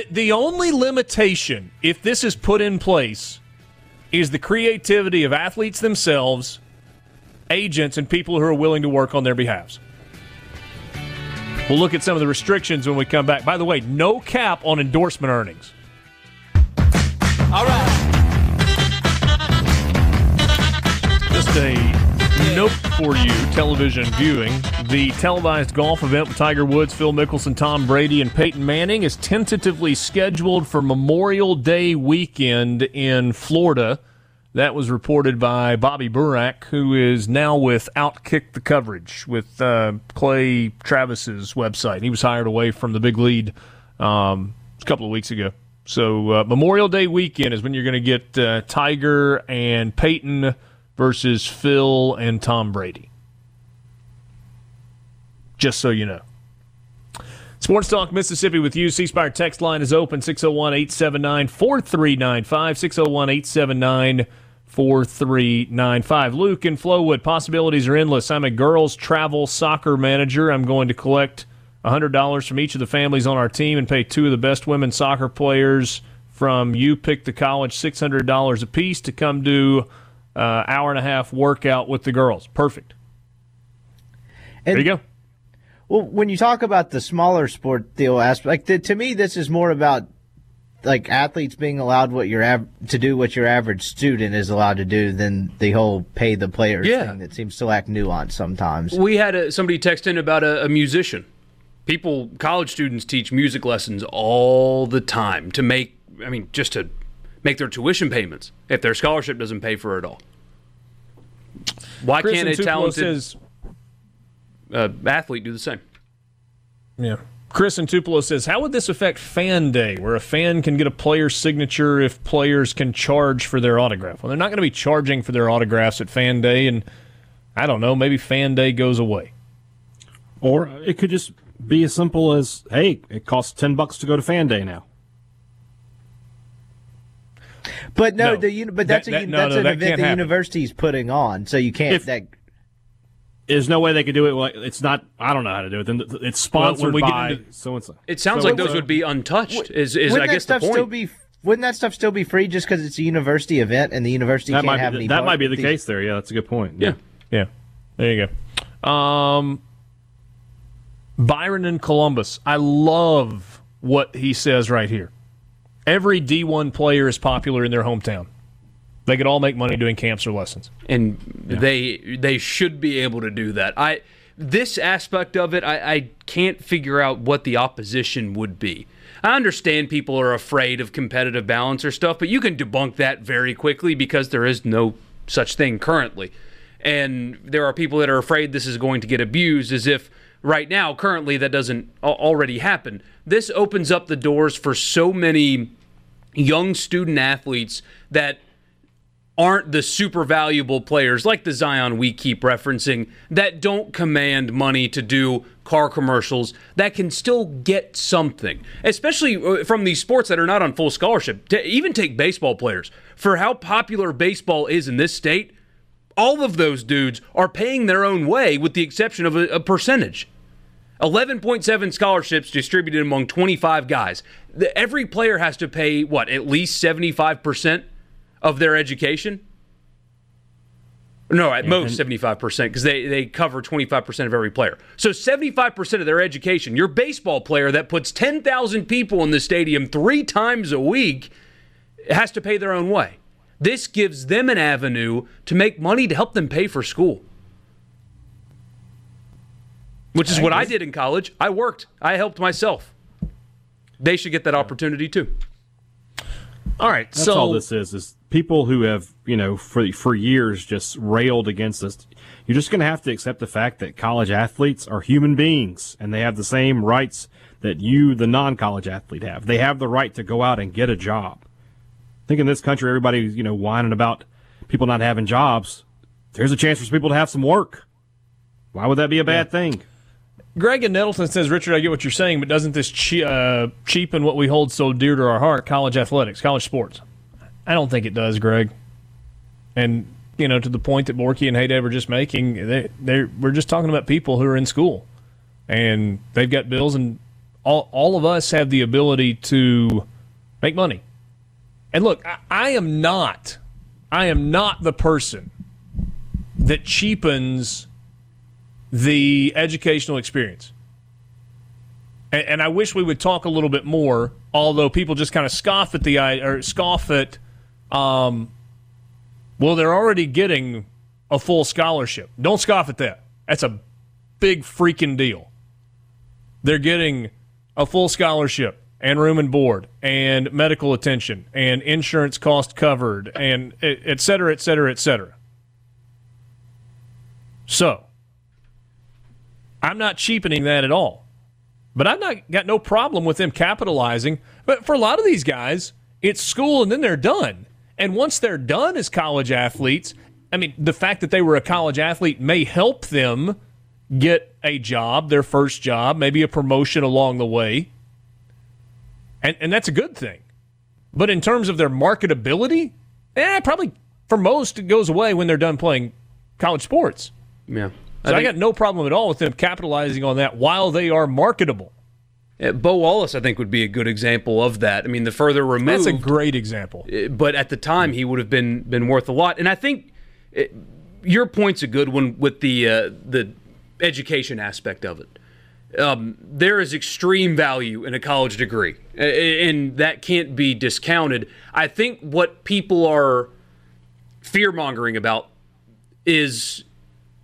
The only limitation, if this is put in place, is the creativity of athletes themselves, agents, and people who are willing to work on their behalves. We'll look at some of the restrictions when we come back. By the way, no cap on endorsement earnings. All right. Just a nope for you, television viewing. The televised golf event with Tiger Woods, Phil Mickelson, Tom Brady, and Peyton Manning is tentatively scheduled for Memorial Day weekend in Florida. That was reported by Bobby Burak, who is now with Outkick the Coverage, with Clay Travis's website. He was hired away from the big lead a couple of weeks ago. So Memorial Day weekend is when you're going to get Tiger and Peyton versus Phil and Tom Brady. Just so you know. Sports Talk Mississippi with you. C Spire text line is open, 601-879-4395, 601-879-4395. Luke in Flowood, possibilities are endless. I'm a girls' travel soccer manager. I'm going to collect $100 from each of the families on our team and pay two of the best women soccer players from you pick the college $600 apiece to come do hour and a half workout with the girls. Perfect. And, there you go. Well, when you talk about the smaller sport deal aspect, to me, this is more about like athletes being allowed what your average student is allowed to do than the whole pay the players thing that seems to lack nuance sometimes. We had somebody text in about a musician. College students teach music lessons all the time to make their tuition payments if their scholarship doesn't pay for it all. Why can't a talented athlete do the same? Yeah. Chris in Tupelo says, how would this affect Fan Day, where a fan can get a player's signature if players can charge for their autograph? Well, they're not going to be charging for their autographs at Fan Day, and I don't know, maybe Fan Day goes away. Or it could just be as simple as, hey, it costs $10 to go to Fan Day now. But no, that's an event the university's putting on, so you can't. There's no way they could do it. Like, it's not. I don't know how to do it. Then it's sponsored by so and so. It sounds like those would be untouched. Is I guess the point. Wouldn't that stuff still be free just because it's a university event and the university can't have any? That might be the case there. Yeah, that's a good point. Yeah. There you go. Byron in Columbus. I love what he says right here. Every D1 player is popular in their hometown. They could all make money doing camps or lessons. And they should be able to do that. This aspect of it, I can't figure out what the opposition would be. I understand people are afraid of competitive balance or stuff, but you can debunk that very quickly because there is no such thing currently. And there are people that are afraid this is going to get abused as if right now, currently, that doesn't already happen. This opens up the doors for so many young student athletes that aren't the super valuable players, like the Zion we keep referencing, that don't command money to do car commercials, that can still get something, especially from these sports that are not on full scholarship. To even take baseball players. For how popular baseball is in this state, all of those dudes are paying their own way with the exception of a percentage. 11.7 scholarships distributed among 25 guys. Every player has to pay, at least 75%? Of their education? No, at most 75%, because they cover 25% of every player. So 75% of their education, your baseball player that puts 10,000 people in the stadium 3 times a week has to pay their own way. This gives them an avenue to make money to help them pay for school, which is what I did in college. I worked. I helped myself. They should get that opportunity too. All right, that's all this is people who have, for years just railed against us. You're just going to have to accept the fact that college athletes are human beings, and they have the same rights that you, the non-college athlete, have. They have the right to go out and get a job. I think in this country, everybody's, whining about people not having jobs. There's a chance for people to have some work. Why would that be a bad thing? Greg in Nettleton says, Richard, I get what you're saying, but doesn't this cheapen what we hold so dear to our heart, college athletics, college sports? I don't think it does, Greg. And, to the point that Borky and Hadad were just making, we're just talking about people who are in school. And they've got bills, and all of us have the ability to make money. And look, I am not the person that cheapens the educational experience. And I wish we would talk a little bit more, although people just kind of scoff at they're already getting a full scholarship. Don't scoff at that. That's a big freaking deal. They're getting a full scholarship and room and board and medical attention and insurance cost covered and et cetera, et cetera, et cetera. So, I'm not cheapening that at all. But I've not got no problem with them capitalizing. But for a lot of these guys, it's school and then they're done. And once they're done as college athletes, I mean, the fact that they were a college athlete may help them get a job, their first job, maybe a promotion along the way. And that's a good thing. But in terms of their marketability, probably for most it goes away when they're done playing college sports. Yeah. So I got no problem at all with them capitalizing on that while they are marketable. Yeah, Bo Wallace, I think, would be a good example of that. I mean, the further removed... That's a great example. But at the time, he would have been worth a lot. And I think your point's a good one with the education aspect of it. There is extreme value in a college degree, and that can't be discounted. I think what people are fear-mongering about is...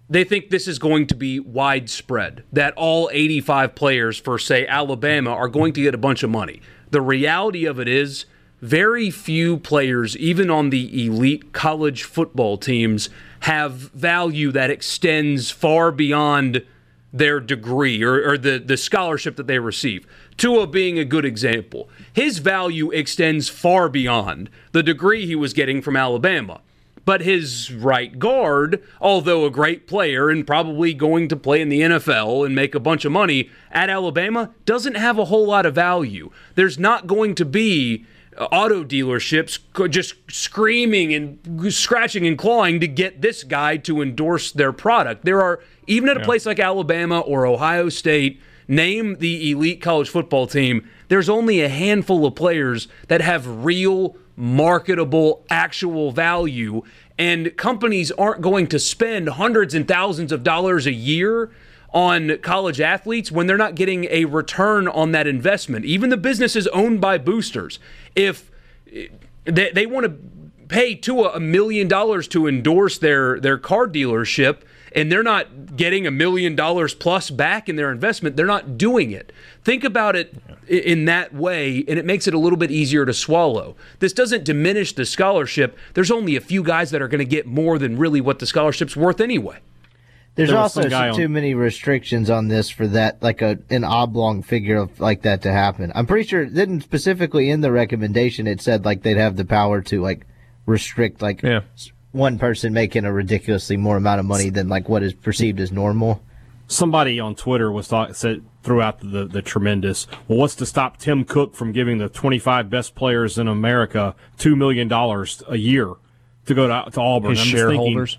They think this is going to be widespread, that all 85 players for, say, Alabama are going to get a bunch of money. The reality of it is very few players, even on the elite college football teams, have value that extends far beyond their degree or the scholarship that they receive. Tua being a good example. His value extends far beyond the degree he was getting from Alabama. But his right guard, although a great player and probably going to play in the NFL and make a bunch of money at Alabama, doesn't have a whole lot of value. There's not going to be auto dealerships just screaming and scratching and clawing to get this guy to endorse their product. There are, even at a place like Alabama or Ohio State, name the elite college football team, there's only a handful of players that have real marketable, actual value, and companies aren't going to spend hundreds and thousands of dollars a year on college athletes when they're not getting a return on that investment. Even the businesses owned by boosters, if they want to pay Tua $1 million to endorse their car dealership, and they're not getting $1 million plus back in their investment, they're not doing it. Think about it in that way, and it makes it a little bit easier to swallow. This doesn't diminish the scholarship. There's only a few guys that are going to get more than really what the scholarship's worth anyway. There's also too many restrictions on this for that, like an oblong figure like that to happen. I'm pretty sure it didn't specifically in the recommendation. It said like they'd have the power to like restrict like one person making a ridiculously more amount of money than like what is perceived as normal. Somebody on Twitter said throughout the tremendous, well, what's to stop Tim Cook from giving the 25 best players in America $2 million a year to go to Auburn? His shareholders.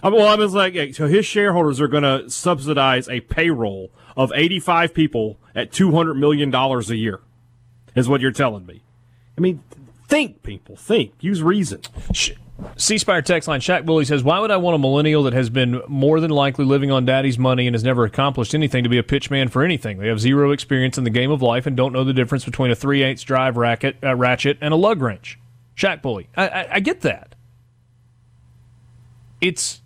I was like, so his shareholders are going to subsidize a payroll of 85 people at $200 million a year, is what you're telling me. I mean, think, people, think. Use reason. C Spire text line, Shaq Willie says, why would I want a millennial that has been more than likely living on daddy's money and has never accomplished anything to be a pitch man for anything? They have zero experience in the game of life and don't know the difference between a 3/8 drive ratchet and a lug wrench. Shaq Willie, I get that. It's...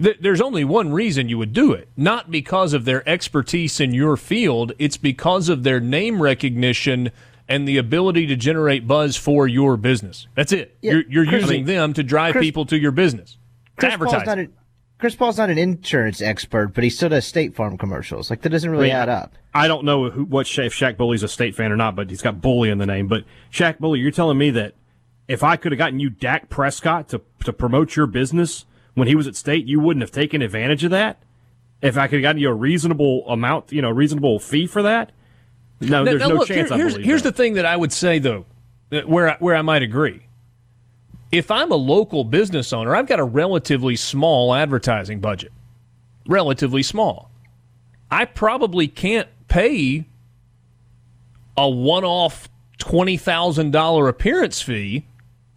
There's only one reason you would do it. Not because of their expertise in your field. It's because of their name recognition and the ability to generate buzz for your business. That's it. Yeah. You're using them to drive people to your business. Chris Paul's not an insurance expert, but he still does State Farm commercials. Like, that doesn't really add up. I don't know if Shaq Bully's a State fan or not, but he's got Bully in the name. But Shaq Bully, you're telling me that if I could have gotten you Dak Prescott to promote your business when he was at State, you wouldn't have taken advantage of that? If I could have gotten you a reasonable amount, reasonable fee for that? No, there's no chance I believe that. Here's the thing that I would say, though, where I might agree. If I'm a local business owner, I've got a relatively small advertising budget. Relatively small. I probably can't pay a one-off $20,000 appearance fee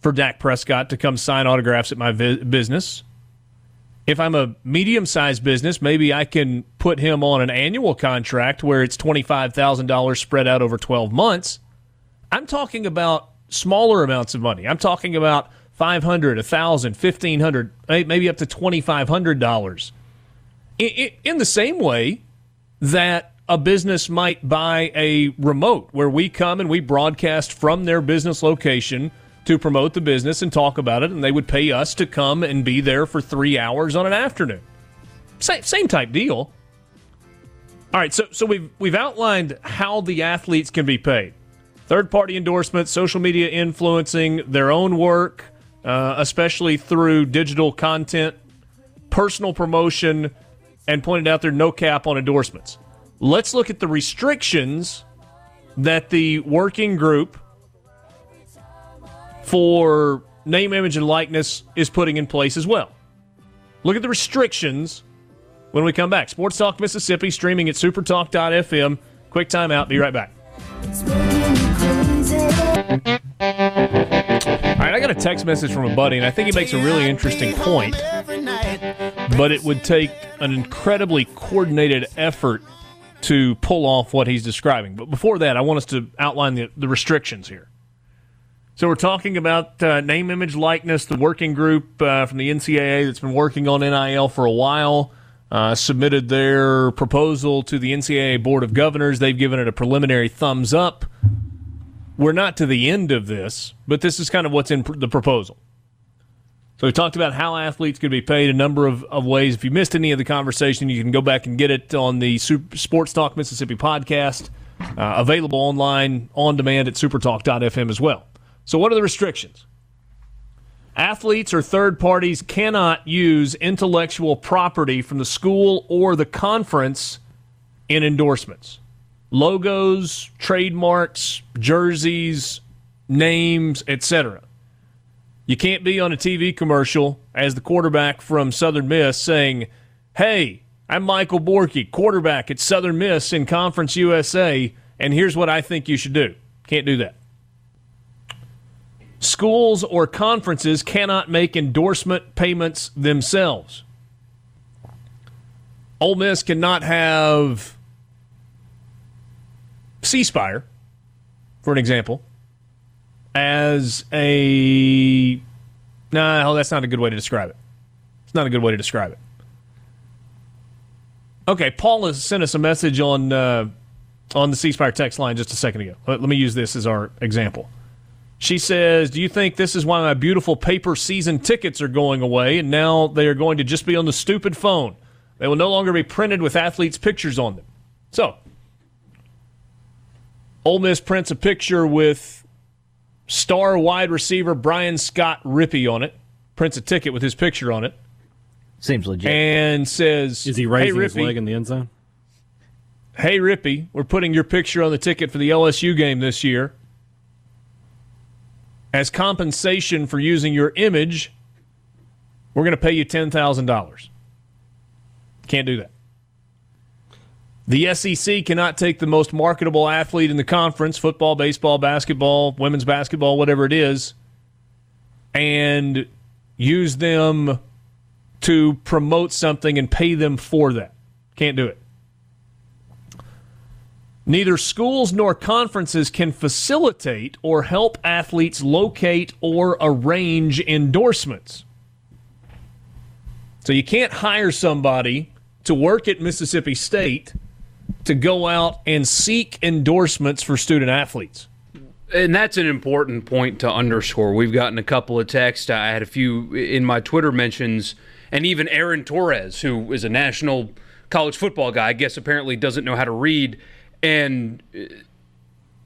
for Dak Prescott to come sign autographs at my business. If I'm a medium-sized business, maybe I can put him on an annual contract where it's $25,000 spread out over 12 months. I'm talking about smaller amounts of money. I'm talking about $500, $1,000, $1,500, maybe up to $2,500. In the same way that a business might buy a remote where we come and we broadcast from their business location to promote the business and talk about it, and they would pay us to come and be there for 3 hours on an afternoon. Same type deal. All right, so we've outlined how the athletes can be paid. Third-party endorsements, social media influencing, their own work, especially through digital content, personal promotion, and pointed out there no cap on endorsements. Let's look at the restrictions that the working group for name, image, and likeness is putting in place as well. Look at the restrictions when we come back. Sports Talk Mississippi, streaming at supertalk.fm. Quick timeout. Be right back. All right, I got a text message from a buddy, and I think he makes a really interesting point, but it would take an incredibly coordinated effort to pull off what he's describing. But before that, I want us to outline the restrictions here. So we're talking about name, image, likeness, the working group from the NCAA that's been working on NIL for a while, submitted their proposal to the NCAA Board of Governors. They've given it a preliminary thumbs up. We're not to the end of this, but this is kind of what's in the proposal. So we talked about how athletes could be paid a number of ways. If you missed any of the conversation, you can go back and get it on the Sports Talk Mississippi podcast, available online, on demand at supertalk.fm as well. So what are the restrictions? Athletes or third parties cannot use intellectual property from the school or the conference in endorsements. Logos, trademarks, jerseys, names, etc. You can't be on a TV commercial as the quarterback from Southern Miss saying, "Hey, I'm Michael Borky, quarterback at Southern Miss in Conference USA, and here's what I think you should do." Can't do that. Schools or conferences cannot make endorsement payments themselves. Ole Miss cannot have C Spire, for an example, as a... No, that's not a good way to describe it. It's not a good way to describe it. Okay, Paul has sent us a message on the C Spire text line just a second ago. Let me use this as our example. She says, "Do you think this is why my beautiful paper season tickets are going away, and now they are going to just be on the stupid phone? They will no longer be printed with athletes' pictures on them." So, Ole Miss prints a picture with star wide receiver Brian Scott Rippey on it, prints a ticket with his picture on it. Seems legit. And says, "Is he raising his leg in the end zone? Hey, Rippey, we're putting your picture on the ticket for the LSU game this year. As compensation for using your image, we're going to pay you $10,000. Can't do that. The SEC cannot take the most marketable athlete in the conference, football, baseball, basketball, women's basketball, whatever it is, and use them to promote something and pay them for that. Can't do it. Neither schools nor conferences can facilitate or help athletes locate or arrange endorsements." So you can't hire somebody to work at Mississippi State to go out and seek endorsements for student athletes. And that's an important point to underscore. We've gotten a couple of texts. I had a few in my Twitter mentions, and even Aaron Torres, who is a national college football guy, I guess apparently doesn't know how to read, and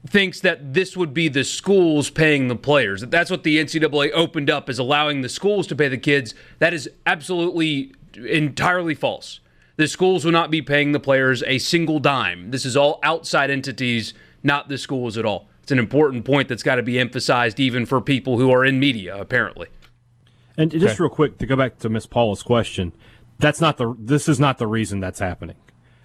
thinks that this would be the schools paying the players. That's what the NCAA opened up, is allowing the schools to pay the kids. That is absolutely entirely false. The schools will not be paying the players a single dime. This is all outside entities, not the schools at all. It's an important point that's got to be emphasized even for people who are in media, apparently. And just real quick, to go back to Miss Paula's question, this is not the reason that's happening.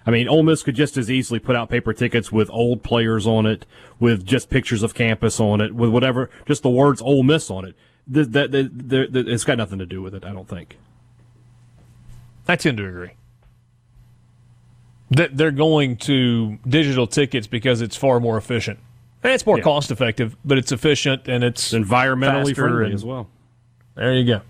I mean, Ole Miss could just as easily put out paper tickets with old players on it, with just pictures of campus on it, with whatever, just the words Ole Miss on it. It's got nothing to do with it, I don't think. I tend to agree. That they're going to digital tickets because it's far more efficient. And it's more cost effective, but it's efficient and it's environmentally friendly as well. There you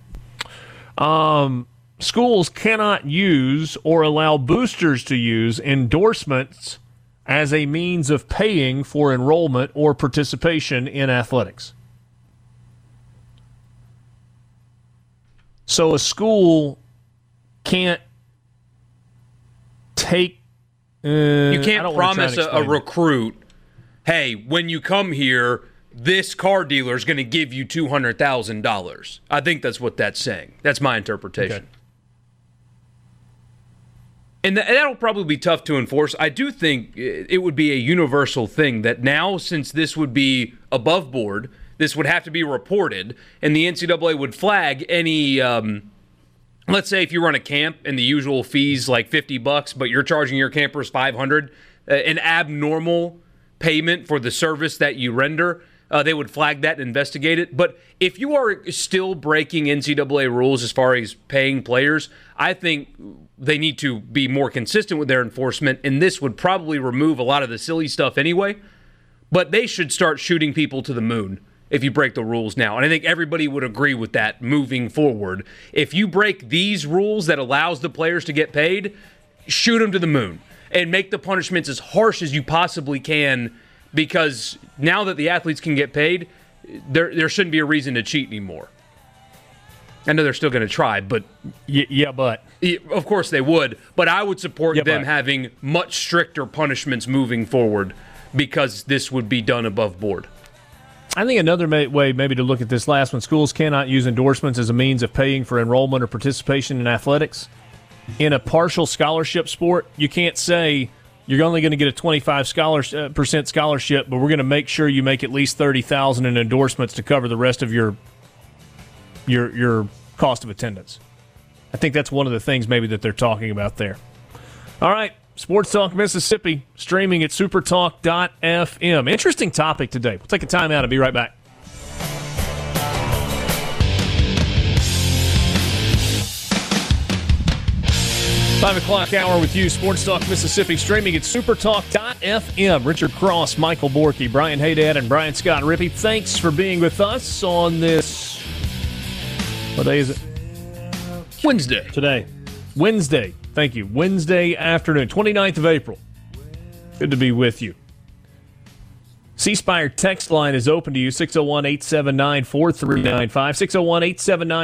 go. Schools cannot use or allow boosters to use endorsements as a means of paying for enrollment or participation in athletics. So a school can't take... you can't promise a recruit, "Hey, when you come here, this car dealer is going to give you $200,000. I think that's what that's saying. That's my interpretation. Okay. And that'll probably be tough to enforce. I do think it would be a universal thing that now, since this would be above board, this would have to be reported, and the NCAA would flag any, let's say if you run a camp and the usual fee's like $50, but you're charging your campers $500, an abnormal payment for the service that you render. They would flag that and investigate it. But if you are still breaking NCAA rules as far as paying players, I think they need to be more consistent with their enforcement, and this would probably remove a lot of the silly stuff anyway. But they should start shooting people to the moon if you break the rules now. And I think everybody would agree with that moving forward. If you break these rules that allows the players to get paid, shoot them to the moon and make the punishments as harsh as you possibly can, because now that the athletes can get paid, there shouldn't be a reason to cheat anymore. I know they're still going to try, but... Yeah, but... Of course they would, but I would support them having much stricter punishments moving forward because this would be done above board. I think another way maybe to look at this last one, schools cannot use endorsements as a means of paying for enrollment or participation in athletics. In a partial scholarship sport, you can't say... You're only going to get a 25% scholarship, but we're going to make sure you make at least $30,000 in endorsements to cover the rest of your cost of attendance. I think that's one of the things maybe that they're talking about there. All right, Sports Talk Mississippi, streaming at supertalk.fm. Interesting topic today. We'll take a time out and be right back. Five o'clock hour with you, Sports Talk Mississippi, streaming at supertalk.fm. Richard Cross, Michael Borky, Brian Hadad, and Brian Scott Rippey. Thanks for being with us on this, what day is it? Wednesday. Today. Wednesday. Thank you. Wednesday afternoon, 29th of April. Good to be with you. C Spire text line is open to you, 601-879-4395,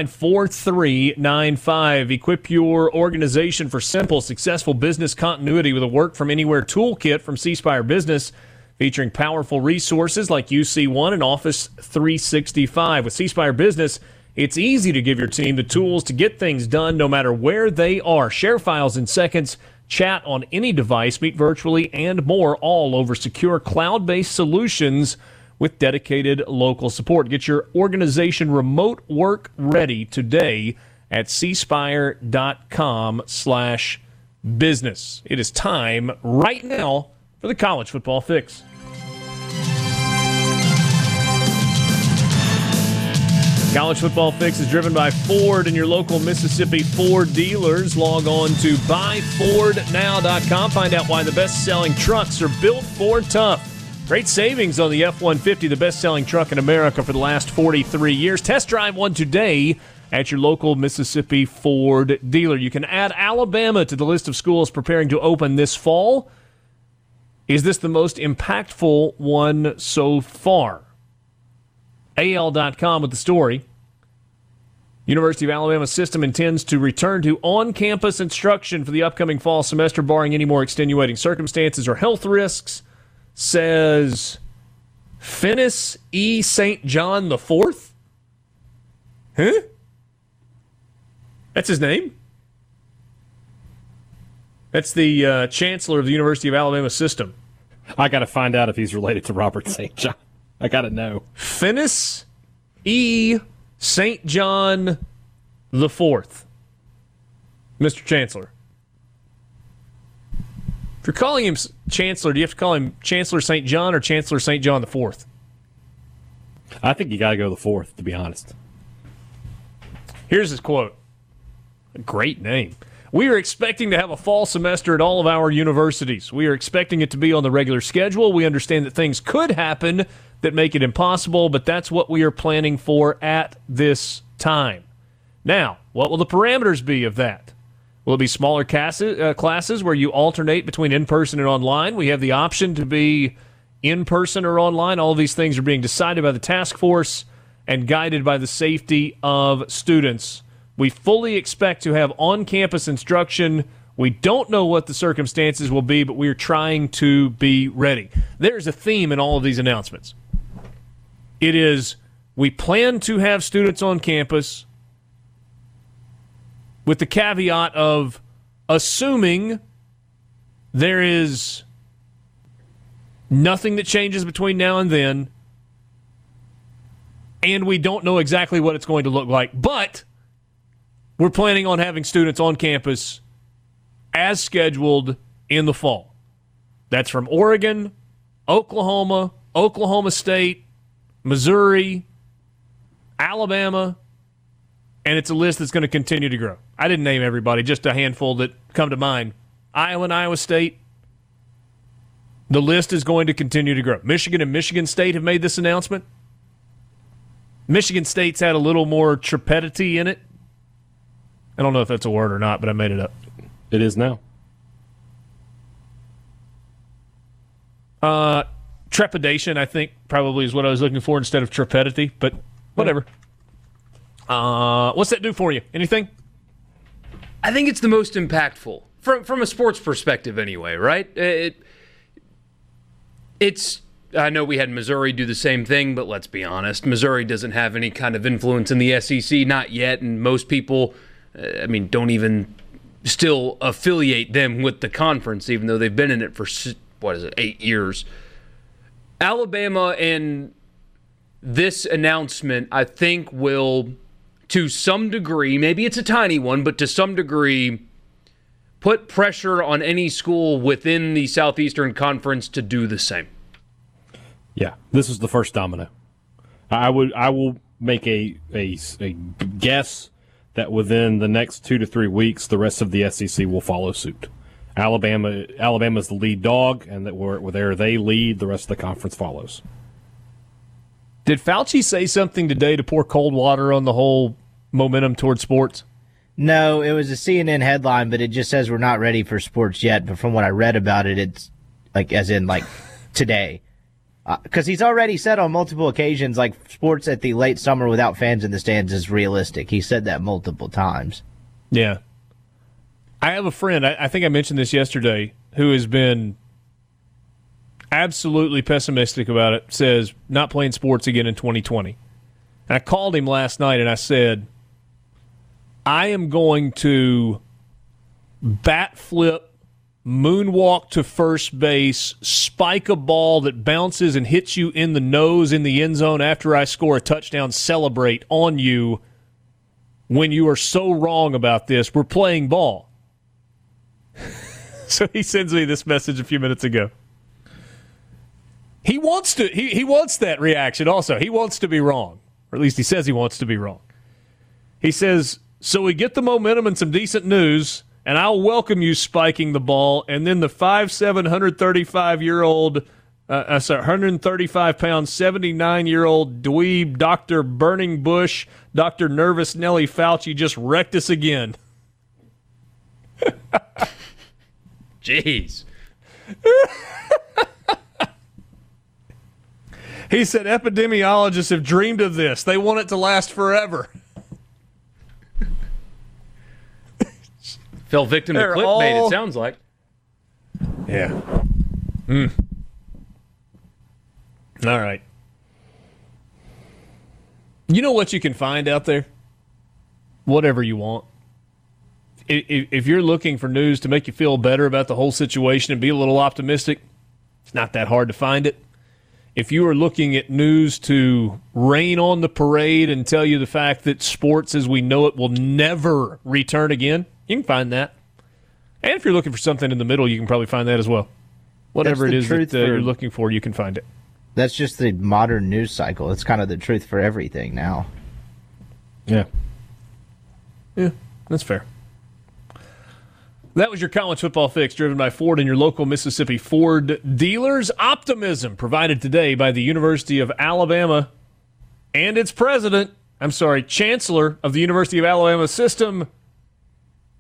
601-879-4395. Equip your organization for simple, successful business continuity with a work-from-anywhere toolkit from C Spire Business, featuring powerful resources like UC1 and Office 365. With C Spire Business, it's easy to give your team the tools to get things done no matter where they are. Share files in seconds. Chat on any device, meet virtually, and more, all over secure cloud-based solutions with dedicated local support. Get your organization remote work ready today at cspire.com/business. It is time right now for the College Football Fix. College Football Fix is driven by Ford and your local Mississippi Ford dealers. Log on to buyfordnow.com. Find out why the best-selling trucks are built for tough. Great savings on the F-150, the best-selling truck in America for the last 43 years. Test drive one today at your local Mississippi Ford dealer. You can add Alabama to the list of schools preparing to open this fall. Is this the most impactful one so far? AL.com with the story. University of Alabama system intends to return to on-campus instruction for the upcoming fall semester, barring any more extenuating circumstances or health risks, says Finis E. St. John IV? Huh? That's his name? That's the chancellor of the University of Alabama system. I got to find out if he's related to Robert St. John. I gotta know. Finis E. St. John IV, Mr. Chancellor. If you're calling him Chancellor, do you have to call him Chancellor St. John or Chancellor St. John IV? I think you gotta go the fourth, to be honest. Here's his quote. A great name. We are expecting to have a fall semester at all of our universities. We are expecting it to be on the regular schedule. We understand that things could happen that make it impossible, but that's what we are planning for at this time. Now, what will the parameters be of that? Will it be smaller classes where you alternate between in-person and online? We have the option to be in-person or online. All of these things are being decided by the task force and guided by the safety of students. We fully expect to have on-campus instruction. We don't know what the circumstances will be, but we are trying to be ready. There's a theme in all of these announcements. It is, we plan to have students on campus with the caveat of assuming there is nothing that changes between now and then, and we don't know exactly what it's going to look like, but we're planning on having students on campus as scheduled in the fall. That's from Oregon, Oklahoma, Oklahoma State, Missouri, Alabama, and it's a list that's going to continue to grow. I didn't name everybody, just a handful that come to mind. Iowa and Iowa State. The list is going to continue to grow. Michigan and Michigan State have made this announcement. Michigan State's had a little more trepidity in it. I don't know if that's a word or not, but I made it up. It is now. Trepidation, I think, probably is what I was looking for instead of trepidity, but whatever. What's that do for you? Anything? I think it's the most impactful from a sports perspective, anyway. Right? It's. I know we had Missouri do the same thing, but let's be honest. Missouri doesn't have any kind of influence in the SEC, not yet, and most people, don't even still affiliate them with the conference, even though they've been in it for, 8 years. Alabama and this announcement, I think, will, to some degree, maybe it's a tiny one, but to some degree, put pressure on any school within the Southeastern Conference to do the same. Yeah, this is the first domino. I will make a guess that within the next 2 to 3 weeks, the rest of the SEC will follow suit. Alabama is the lead dog, and that where they lead, the rest of the conference follows. Did Fauci say something today to pour cold water on the whole momentum towards sports? No, it was a CNN headline, but it just says we're not ready for sports yet. But from what I read about it, it's like as in like today. Because he's already said on multiple occasions, like, sports at the late summer without fans in the stands is realistic. He said that multiple times. Yeah. I have a friend, I think I mentioned this yesterday, who has been absolutely pessimistic about it, says, not playing sports again in 2020. And I called him last night and I said, I am going to bat flip, moonwalk to first base, spike a ball that bounces and hits you in the nose in the end zone after I score a touchdown, celebrate on you when you are so wrong about this. We're playing ball. So he sends me this message a few minutes ago. He wants to. He wants that reaction also. He wants to be wrong, or at least he says he wants to be wrong. He says, so we get the momentum and some decent news, and I'll welcome you spiking the ball, and then the 5'7", 135-year-old, 135-pound, 79-year-old dweeb, Dr. Burning Bush, Dr. Nervous Nelly Fauci just wrecked us again. Jeez. He said epidemiologists have dreamed of this. They want it to last forever. Fell victim to clickbait, it sounds like. Yeah. Mm. All right. You know what you can find out there? Whatever you want. If you're looking for news to make you feel better about the whole situation and be a little optimistic, it's not that hard to find it. If you are looking at news to rain on the parade and tell you the fact that sports as we know it will never return again, you can find that. And if you're looking for something in the middle, you can probably find that as well. Whatever it is that you're looking for, you can find it. That's just the modern news cycle. It's kind of the truth for everything now. Yeah. Yeah, that's fair. That was your college football fix, driven by Ford and your local Mississippi Ford dealers. Optimism provided today by the University of Alabama and its chancellor of the University of Alabama system. I'm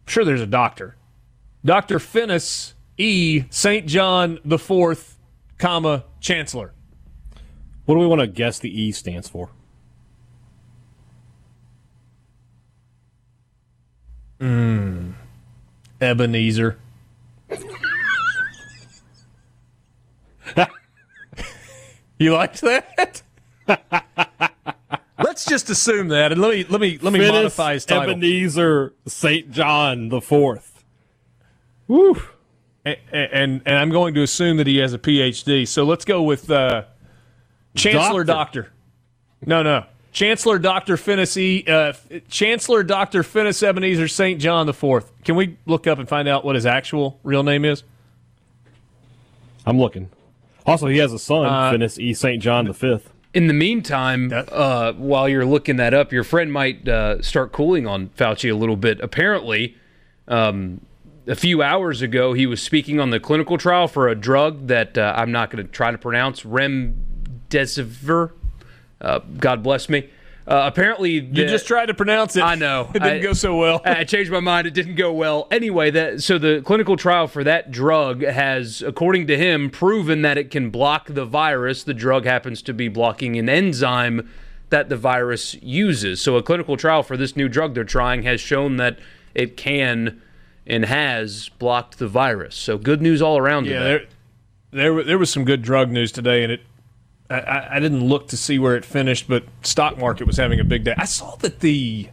sure there's a doctor. Dr. Finis E. St. John IV, Chancellor. What do we want to guess the E stands for? Ebenezer. You liked that? Let's just assume that, and let me Finis modify his title. Ebenezer St. John IV. Woo! And I'm going to assume that he has a PhD. So let's go with Chancellor Doctor. No, Chancellor Doctor Finis Chancellor Doctor Finis Ebenezer St. John IV. Can we look up and find out what his actual real name is? I'm looking. Also, he has a son, Finis E. St. John V. In the meantime, while you're looking that up, your friend might start cooling on Fauci a little bit. Apparently, a few hours ago, he was speaking on the clinical trial for a drug that I'm not going to try to pronounce, remdesivir. God bless me. Apparently, you just tried to pronounce it. I know. It didn't go so well. I changed my mind. It didn't go well. Anyway, so the clinical trial for that drug has, according to him, proven that it can block the virus. The drug happens to be blocking an enzyme that the virus uses. So a clinical trial for this new drug they're trying has shown that it can and has blocked the virus. So good news all around. Yeah, there was some good drug news today, and I didn't look to see where it finished, but stock market was having a big day. I saw that the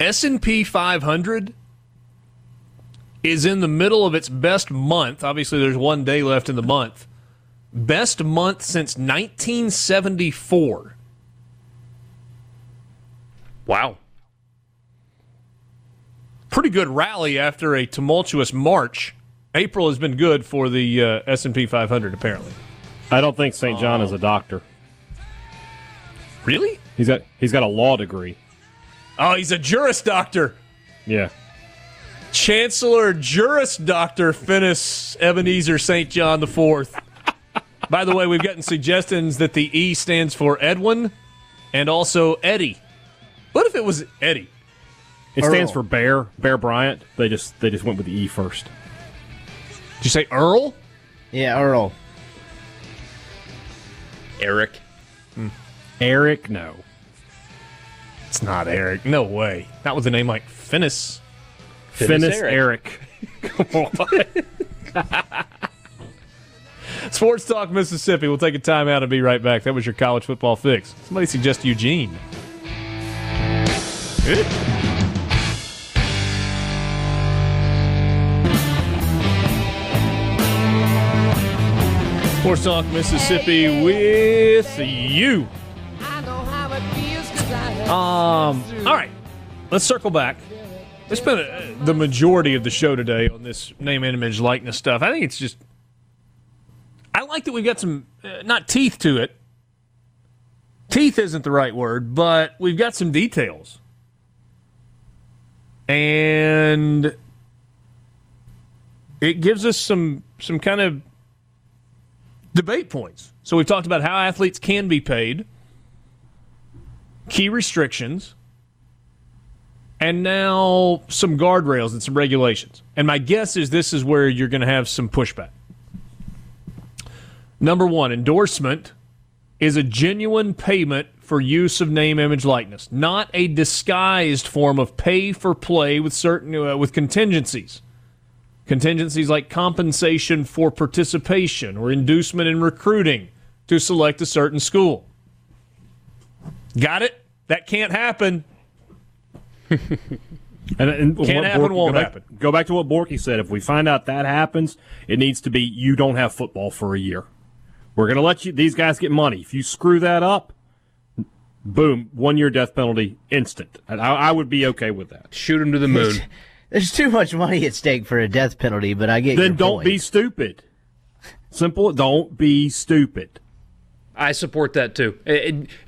S&P 500 is in the middle of its best month. Obviously, there's one day left in the month. Best month since 1974. Wow. Pretty good rally after a tumultuous March. April has been good for the S&P 500, apparently. I don't think St. John is a doctor. Really? He's got a law degree. Oh, he's a Juris Doctor. Yeah. Chancellor Juris Doctor Finis Ebenezer St. John the Fourth. By the way, we've gotten suggestions that the E stands for Edwin and also Eddie. What if it was Eddie? It stands for Bear Bryant. They just went with the E first. Did you say Earl? Yeah, Earl. Eric. Eric, no. It's not Eric. No way. Not with a name like Finis. Finis Eric. Come on. Sports Talk Mississippi. We'll take a time out and be right back. That was your college football fix. Somebody suggest Eugene. Sports Talk Mississippi with you. All right, let's circle back. It's been the majority of the show today on this name, image, likeness stuff. I think it's just, I like that we've got some, not teeth to it. Teeth isn't the right word, but we've got some details. And it gives us some kind of debate points. So we've talked about how athletes can be paid, key restrictions, and now some guardrails and some regulations. And my guess is this is where you're going to have some pushback. Number one, endorsement is a genuine payment for use of name, image, likeness, not a disguised form of pay for play with certain with contingencies. Contingencies like compensation for participation or inducement in recruiting to select a certain school. Got it? That can't happen. and can't happen, won't happen. Go back to what Borky said. If we find out that happens, it needs to be you don't have football for a year. We're going to let you these guys get money. If you screw that up, boom, 1 year death penalty, instant. I would be okay with that. Shoot him to the moon. There's too much money at stake for a death penalty, but I get your point. Then don't be stupid. Simple, don't be stupid. I support that too.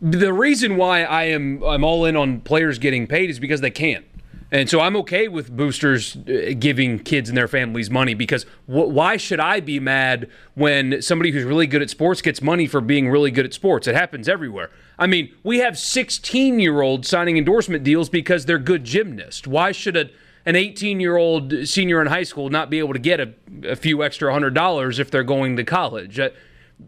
The reason why I'm all in on players getting paid is because they can. And so I'm okay with boosters giving kids and their families money, because why should I be mad when somebody who's really good at sports gets money for being really good at sports? It happens everywhere. I mean, we have 16-year-olds signing endorsement deals because they're good gymnasts. Why should an 18-year-old senior in high school not be able to get a few extra $100 if they're going to college?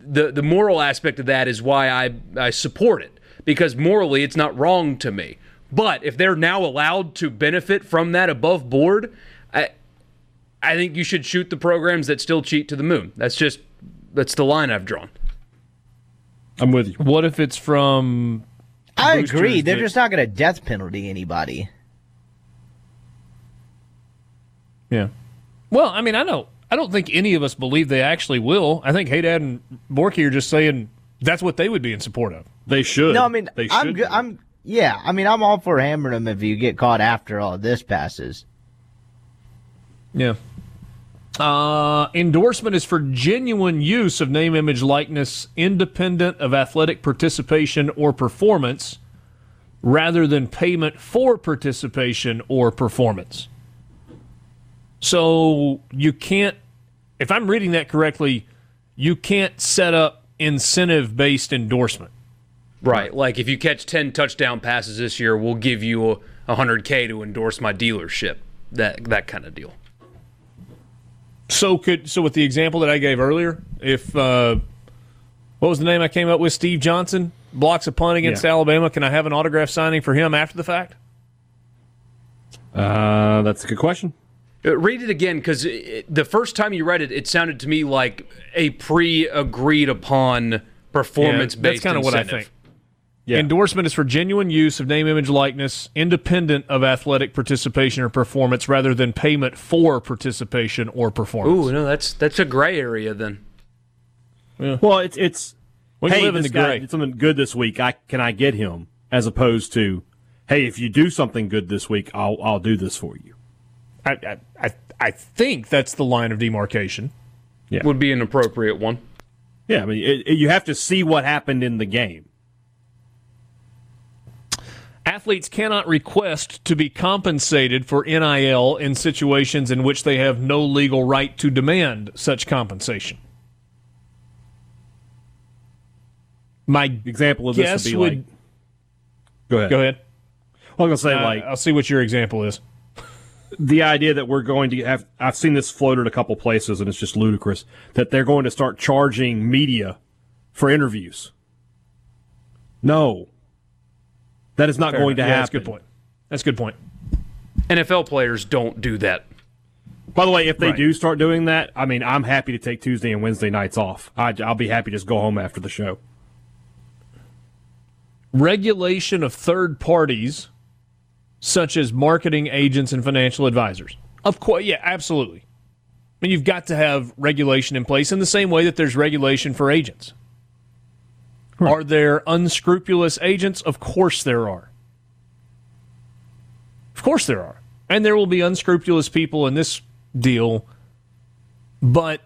The moral aspect of that is why I support it, because morally it's not wrong to me. But if they're now allowed to benefit from that above board, I think you should shoot the programs that still cheat to the moon. That's the line I've drawn. I'm with you. What if it's from... I agree. They're just not going to death penalty anybody. Yeah. Well, I mean, I don't think any of us believe they actually will. I think Hadad and Borky are just saying that's what they would be in support of. They should. No, I mean, they should. Yeah, I mean, I'm all for hammering them if you get caught after all of this passes. Yeah. Endorsement is for genuine use of name, image, likeness, independent of athletic participation or performance, rather than payment for participation or performance. So you can't, if I'm reading that correctly, you can't set up incentive-based endorsement. Right, like if you catch 10 touchdown passes this year, we'll give you $100K to endorse my dealership, that kind of deal. So with the example that I gave earlier, if what was the name I came up with, Steve Johnson, blocks a punt against Alabama, can I have an autograph signing for him after the fact? That's a good question. Read it again, because the first time you read it, it sounded to me like a pre-agreed-upon performance-based incentive. That's kind of what I think. Yeah. Endorsement is for genuine use of name, image, likeness, independent of athletic participation or performance, rather than payment for participation or performance. Ooh, no, that's a gray area then. Yeah. Well, it's we hey, live in this the gray. Guy did something good this week. Can I get him? As opposed to, hey, if you do something good this week, I'll do this for you. I think that's the line of demarcation. Yeah. Would be an appropriate one. Yeah, I mean, you have to see what happened in the game. Athletes cannot request to be compensated for NIL in situations in which they have no legal right to demand such compensation. My example of this would be like... Go ahead. I was going to say, I'll see what your example is. The idea that we're going to have... I've seen this floated a couple places, and it's just ludicrous, that they're going to start charging media for interviews. No. That is not going to happen. That's a good point. NFL players don't do that. By the way, if they do start doing that, I mean, I'm happy to take Tuesday and Wednesday nights off. I'll be happy to just go home after the show. Regulation of third parties, such as marketing agents and financial advisors. Of course, yeah, absolutely. I mean, you've got to have regulation in place in the same way that there's regulation for agents. Right. Are there unscrupulous agents? Of course there are. Of course there are. And there will be unscrupulous people in this deal, but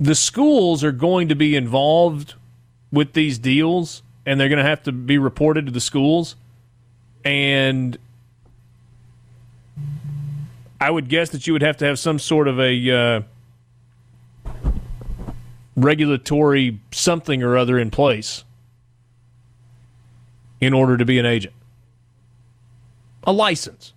the schools are going to be involved with these deals, and they're going to have to be reported to the schools. And I would guess that you would have to have some sort of a regulatory something or other in place in order to be an agent. A license.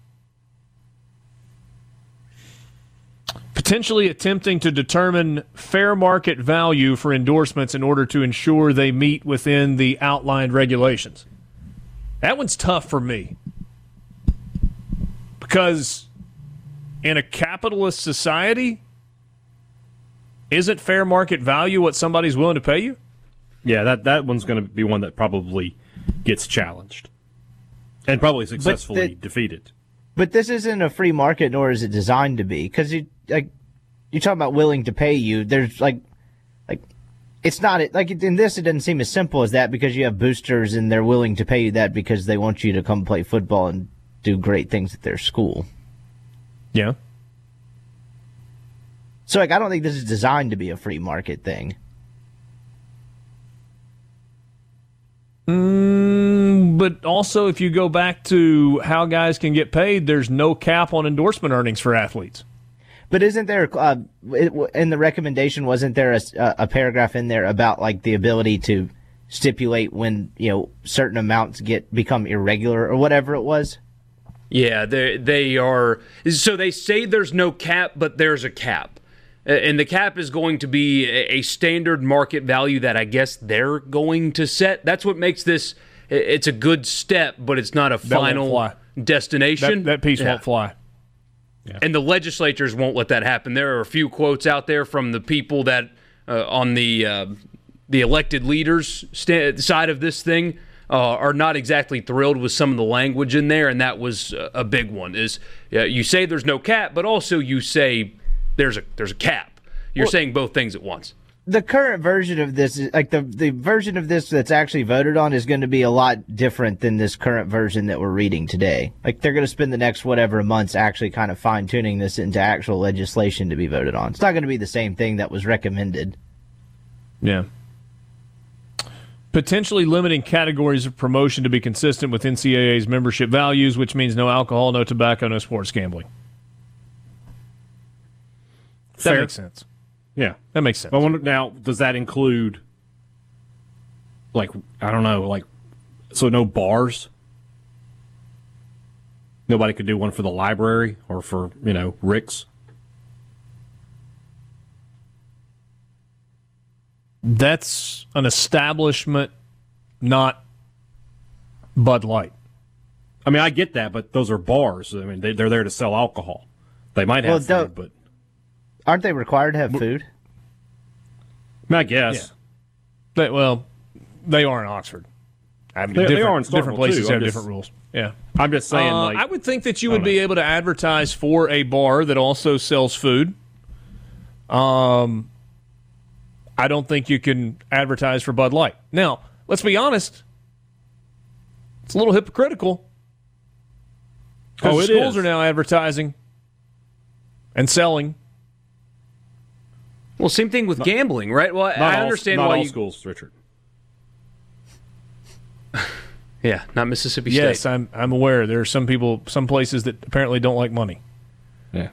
Potentially attempting to determine fair market value for endorsements in order to ensure they meet within the outlined regulations. That one's tough for me, because in a capitalist society, isn't fair market value what somebody's willing to pay you? Yeah, that one's going to be one that probably gets challenged and probably successfully defeated. But this isn't a free market, nor is it designed to be, because you're talking about willing to pay you. There's it's not like in this. It doesn't seem as simple as that, because you have boosters and they're willing to pay you that because they want you to come play football and do great things at their school. Yeah. So I don't think this is designed to be a free market thing. But also, if you go back to how guys can get paid, there's no cap on endorsement earnings for athletes. But isn't there, in the recommendation, wasn't there a paragraph in there about the ability to stipulate when certain amounts become irregular or whatever it was? Yeah, they are. So they say there's no cap, but there's a cap, and the cap is going to be a standard market value that I guess they're going to set. That's what makes this. It's a good step, but it's not a final destination. That piece won't fly. Yeah. And the legislatures won't let that happen. There are a few quotes out there from the people that, on the elected leaders' side of this thing, are not exactly thrilled with some of the language in there, and that was a big one. Is you say there's no cap, but also you say there's a cap. You're saying both things at once. The current version of this, the version of this that's actually voted on, is going to be a lot different than this current version that we're reading today. They're going to spend the next whatever months actually kind of fine-tuning this into actual legislation to be voted on. It's not going to be the same thing that was recommended. Yeah. Potentially limiting categories of promotion to be consistent with NCAA's membership values, which means no alcohol, no tobacco, no sports gambling. That makes sense. Yeah. That makes sense. I wonder now, does that include, I don't know, so no bars? Nobody could do one for the library or for, Rick's? That's an establishment not Bud Light. I mean, I get that, but those are bars. I mean, they're there to sell alcohol. They might have food, but... Aren't they required to have food? I guess. Yeah. They are in Oxford. I mean, they are in Starkville, different places have different rules. Yeah, I'm just saying. I would think that you would be able to advertise for a bar that also sells food. I don't think you can advertise for Bud Light. Now, let's be honest. It's a little hypocritical. Because schools are now advertising and selling. Well, same thing with gambling, right? Well, I understand why all schools, Richard. Yeah, not Mississippi State. Yes, I'm aware. There are some people, some places that apparently don't like money. Yeah,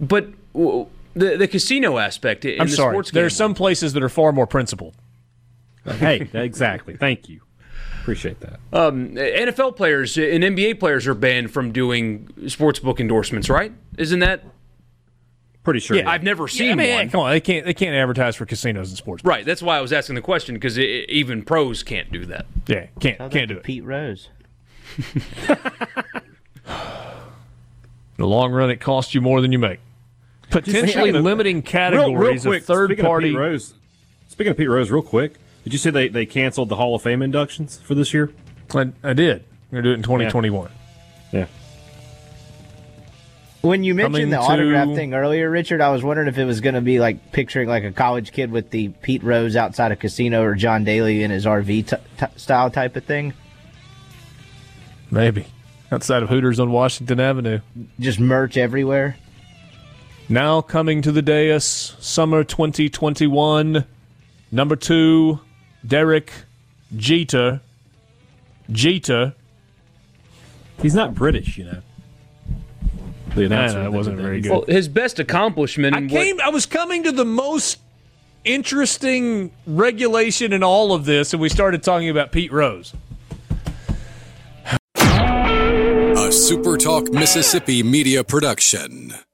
but the casino aspect. Sports gambling. There are some places that are far more principled. Hey, exactly. Thank you. Appreciate that. NFL players and NBA players are banned from doing sportsbook endorsements, right? Isn't that? Pretty sure. Yeah, I've never seen one. Come on, they can't advertise for casinos and sports. Right, that's why I was asking the question, because even pros can't do that. Yeah, can't do it. Pete Rose. In the long run, it costs you more than you make. Potentially limiting categories real quick, of third-party. Speaking of Pete Rose, real quick, did you say they canceled the Hall of Fame inductions for this year? I did. I'm going to do it in 2021. Yeah. When you mentioned the autograph thing earlier, Richard, I was wondering if it was going to be like picturing like a college kid with the Pete Rose outside a casino or John Daly in his RV style type of thing. Maybe. Outside of Hooters on Washington Avenue. Just merch everywhere. Now coming to the dais, summer 2021, number 2, Derek Jeter. Jeter. He's not British, you know. That wasn't very good. Well, his best accomplishment. I was coming to the most interesting regulation in all of this, and we started talking about Pete Rose. A SuperTalk Mississippi media production.